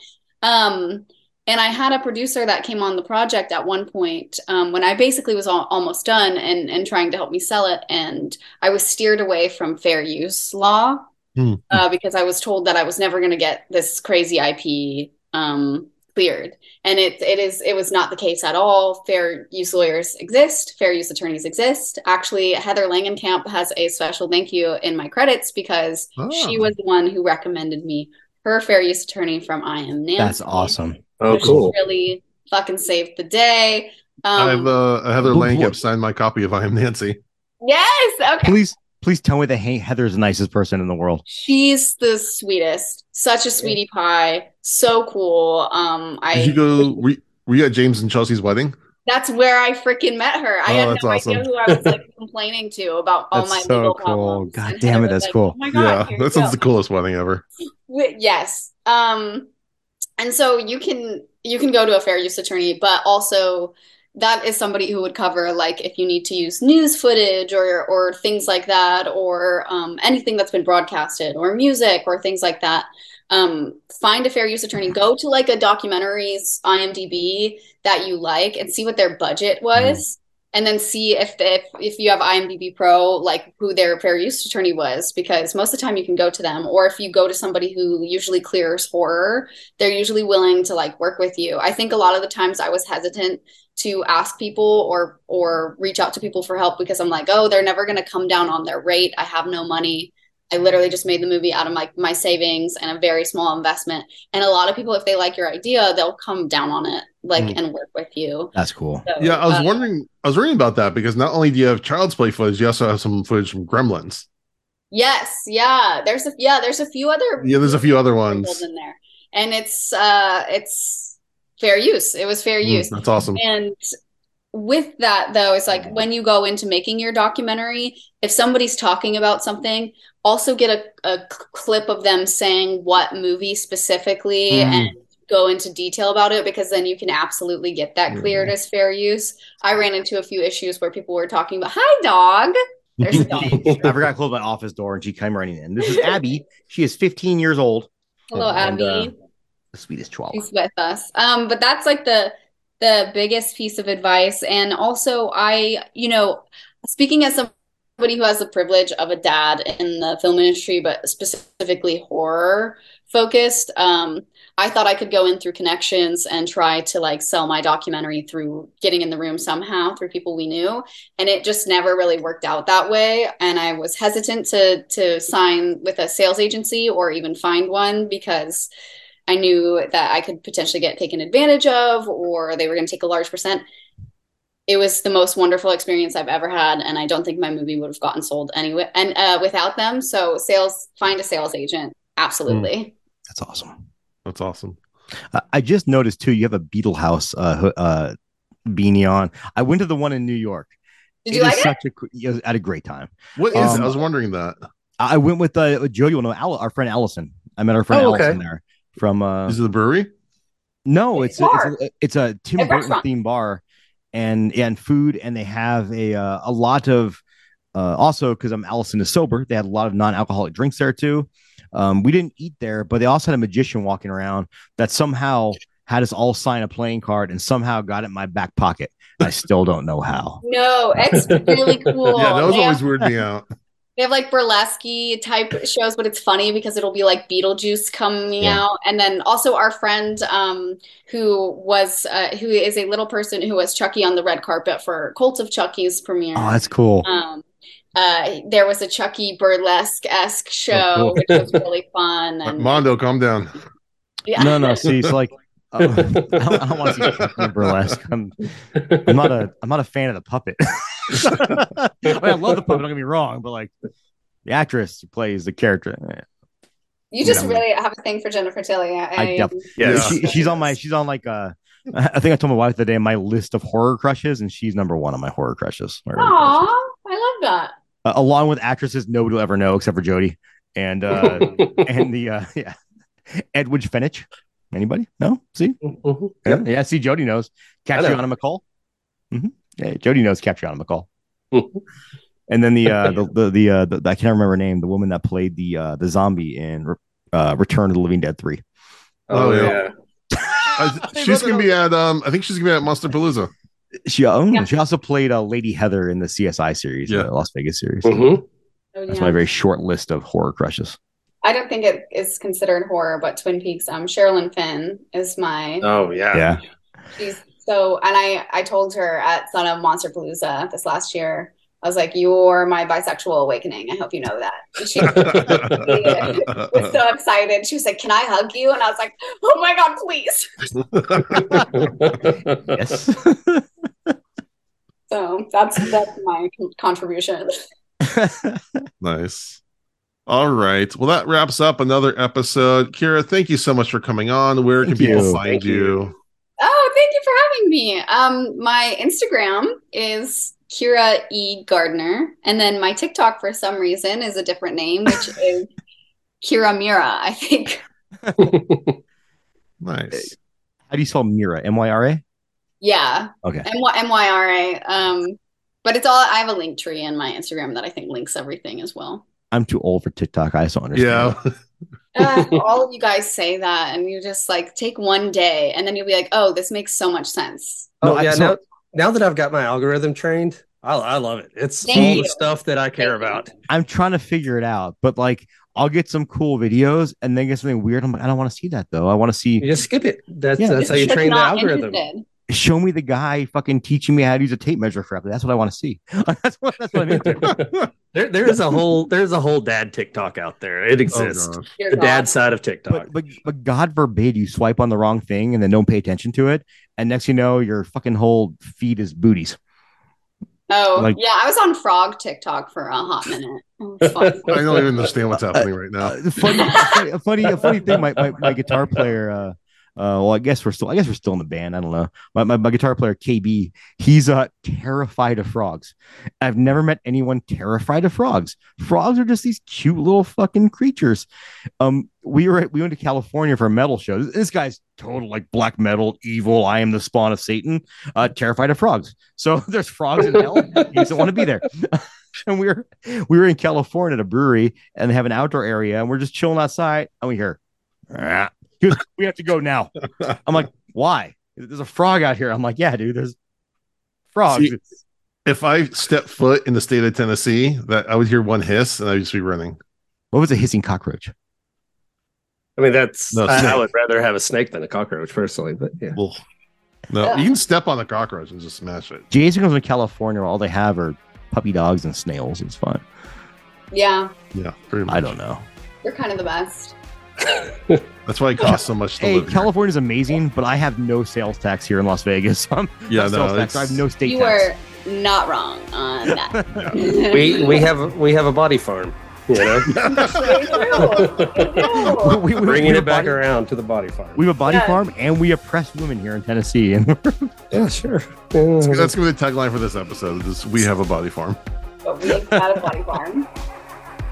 Um, and I had a producer that came on the project at one point um, when I basically was all, almost done and, and trying to help me sell it. And I was steered away from fair use law mm-hmm. uh, because I was told that I was never going to get this crazy I P um cleared. And it it is it was not the case at all. Fair use lawyers exist. Fair use attorneys exist. Actually, Heather Langenkamp has a special thank you in my credits because oh. she was the one who recommended me her fair use attorney from I Am Nancy. That's awesome. Oh, cool. Really fucking saved the day. Um, I've uh, Heather Langenkamp signed my copy of I Am Nancy. Yes. Okay. Please. Please tell me that Heather's the nicest person in the world. She's the sweetest. Such a sweetie pie. So cool. Um, I Did you go, were you, were you at James and Chelsea's wedding? That's where I freaking met her. I oh, had no awesome. idea who I was like complaining to about all that's my so legal cool. problems. God and damn Heather it, that's like, cool. Oh my God, yeah, that sounds the coolest wedding ever. Yes. Um, and so you can you can go to a fair use attorney, but also that is somebody who would cover, like, if you need to use news footage or or things like that, or um, anything that's been broadcasted, or music, or things like that. Um, find a fair use attorney. Go to, like, a documentary's IMDb that you like and see what their budget was. Mm-hmm. And then see if, if, if you have IMDb Pro, like, who their fair use attorney was. Because most of the time you can go to them. Or if you go to somebody who usually clears horror, they're usually willing to, like, work with you. I think a lot of the times I was hesitant to ask people or or reach out to people for help because I'm like, oh, they're never going to come down on their rate. I have no money. I literally just made the movie out of my, my savings and a very small investment. And a lot of people, if they like your idea, they'll come down on it, like mm. and work with you. That's cool. So, yeah, I was uh, wondering, I was reading about that because not only do you have Child's Play footage, you also have some footage from Gremlins. Yes, yeah. There's a yeah, there's a few other yeah, there's a few other ones in there, and it's uh, it's. fair use. It was fair use. Mm, that's awesome. And with that, though, it's like when you go into making your documentary, if somebody's talking about something, also get a, a clip of them saying what movie specifically mm. and go into detail about it, because then you can absolutely get that cleared mm. as fair use. I ran into a few issues where people were talking about, hi, dog. There's a dog. I forgot to close my office door and she came running in. This is Abby. She is fifteen years old. Hello, and, Abby. Uh, the sweetest chihuahua. She's with us. Um, but that's like the the biggest piece of advice. And also, I, you know, speaking as somebody who has the privilege of a dad in the film industry, but specifically horror, focused. Um, I thought I could go in through connections and try to like sell my documentary through getting in the room somehow through people we knew. And it just never really worked out that way. And I was hesitant to, to sign with a sales agency or even find one because I knew that I could potentially get taken advantage of, or they were going to take a large percent. It was the most wonderful experience I've ever had. And I don't think my movie would have gotten sold anyway and uh, without them. So sales, find a sales agent. Absolutely. Mm. That's awesome. That's awesome. Uh, I just noticed too, you have a Beetle House uh, uh, beanie on. I went to the one in New York. Did it you like it? Such a, I had a great time. What um, is it? I was wondering that. I went with uh, Jody, will know, Al- our friend Allison. I met our friend oh, Allison okay. there. From uh, is it the brewery? No, it's it's a, it's a, it's a Tim Burton themed bar, and and food, and they have a uh, a lot of uh, also because I'm Allison is sober. They had a lot of non-alcoholic drinks there too. Um, we didn't eat there, but they also had a magician walking around that somehow had us all sign a playing card and somehow got it in my back pocket. I still don't know how. No, it's really cool. Yeah, those yeah. always weird me out. They have like burlesque type shows, but it's funny because it'll be like Beetlejuice coming yeah. out. And then also our friend um, who was uh, who is a little person who was Chucky on the red carpet for Cult of Chucky's premiere. Oh, that's cool. Um, uh, there was a Chucky burlesque-esque show, oh, cool. which was really fun. And Mondo, calm down. Yeah. No, no. See, it's like oh, I don't, I don't want to see Chucky burlesque. I'm, I'm not a I'm not a fan of the puppet. I, mean, I love the puppet, don't get me wrong, but like the actress who plays the character, you just you know, really have a thing for Jennifer Tilly. I, I def- yeah, she, she's on my she's on like uh I think I told my wife the day my list of horror crushes, and she's number one on my horror crushes. Aww, I love that. Uh, along with actresses nobody will ever know except for Jodie and uh and the uh yeah Edwidge Fenech. Anybody? No? See? Mm-hmm. Yeah. yeah, see Jodie knows. Catriona McCall. Mm-hmm. Hey, Jody knows Catriona McCall. And then the uh, the the, the, uh, the I can't remember her name, the woman that played the uh, the zombie in Re- uh, Return of the Living Dead three. Oh, oh yeah. yeah. she's gonna be at um I think she's gonna be at Monsterpalooza. She uh, yeah. she also played uh, Lady Heather in the C S I series, yeah. the Las Vegas series. Mm-hmm. Oh, yeah. That's my very short list of horror crushes. I don't think it is considered horror, but Twin Peaks. Um, Sherilyn Finn is my. Oh yeah. Yeah. She's. So, and I, I told her at Son of Monsterpalooza this last year, I was like, you're my bisexual awakening. I hope you know that. And she was so excited. She was like, can I hug you? And I was like, oh my God, please. Yes. So that's, that's my contribution. Nice. All right. Well, that wraps up another episode. Kyra, thank you so much for coming on. Where thank can you. people find thank you? you? Oh, thank you for having me. Um, my Instagram is Kyra E. Gardner. And then my TikTok, for some reason, is a different name, which is Kyra Mira, I think. Nice. How do you spell Mira? M Y R A? Yeah. Okay. M Y R A. Um, but it's all, I have a link tree in my Instagram that I think links everything as well. I'm too old for TikTok. I just don't understand. Yeah. uh, all of you guys say that, and you just like take one day, and then you'll be like, "Oh, this makes so much sense." Oh, oh yeah, now, now that I've got my algorithm trained, I, I love it. It's Thank all you. the stuff that I care Thank about. You. I'm trying to figure it out, but like, I'll get some cool videos, and then get something weird. I'm like, I don't want to see that though. I want to see. You just skip it. That's yeah, that's how you train the algorithm. Interested. Show me the guy fucking teaching me how to use a tape measure correctly. That's what I want to see. That's what that's what I'm into. there, there is a whole there's a whole dad TikTok out there. It exists. Oh, the dad side of TikTok. But, but but God forbid you swipe on the wrong thing and then don't pay attention to it. And next you know, your fucking whole feed is booties. Oh like, yeah, I was on frog TikTok for a hot minute. I don't even understand what's happening right now. Uh, funny, funny, a funny thing. My my, my guitar player. Uh, Uh, well, I guess we're still. I guess we're still in the band. I don't know. My my, my guitar player K B, he's uh, terrified of frogs. I've never met anyone terrified of frogs. Frogs are just these cute little fucking creatures. Um, we were we went to California for a metal show. This, this guy's total like black metal, evil. I am the spawn of Satan. Uh, terrified of frogs. So there's frogs in hell. He doesn't want to be there. And we were we were in California at a brewery, and they have an outdoor area, and we're just chilling outside, and we hear. Rah. We have to go now. I'm like, why? There's a frog out here. I'm like, yeah, dude, there's frogs. See, if I step foot in the state of Tennessee, that I would hear one hiss and I'd just be running. What was a hissing cockroach? I mean, that's no, I, I would rather have a snake than a cockroach personally, but yeah. Well, no, yeah. You can step on the cockroach and just smash it. Jason comes from California, where all they have are puppy dogs and snails. It's fine. Yeah. Yeah. Pretty much. I don't know. You're kind of the best. That's why it costs so much to hey, live here. California is amazing, but I have no sales tax here in Las Vegas. I'm, yeah, no, sales tax. I have no state you tax. You are not wrong on that. Yeah. We we have we have a body farm. You know? no, we, we, Bringing we it back body, around to the body farm. We have a body yeah. farm, and we oppress women here in Tennessee. And yeah, sure. That's, that's going to be the tagline for this episode. Is we have a body farm. But we've got a body farm.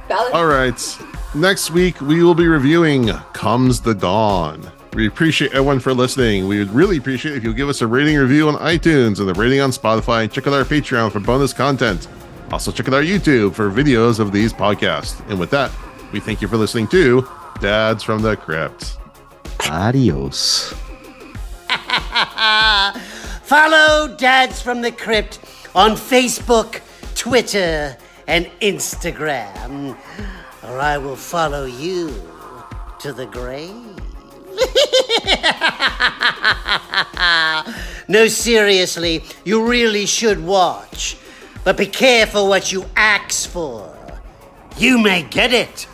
Valid. All right. Next week, we will be reviewing Comes the Dawn. We appreciate everyone for listening. We would really appreciate it if you'll give us a rating review on iTunes and a rating on Spotify. Check out our Patreon for bonus content. Also, check out our YouTube for videos of these podcasts. And with that, we thank you for listening to Dads from the Crypt. Adios. Follow Dads from the Crypt on Facebook, Twitter, and Instagram, or I will follow you to the grave. No, seriously, you really should watch. But be careful what you axe for. You may get it.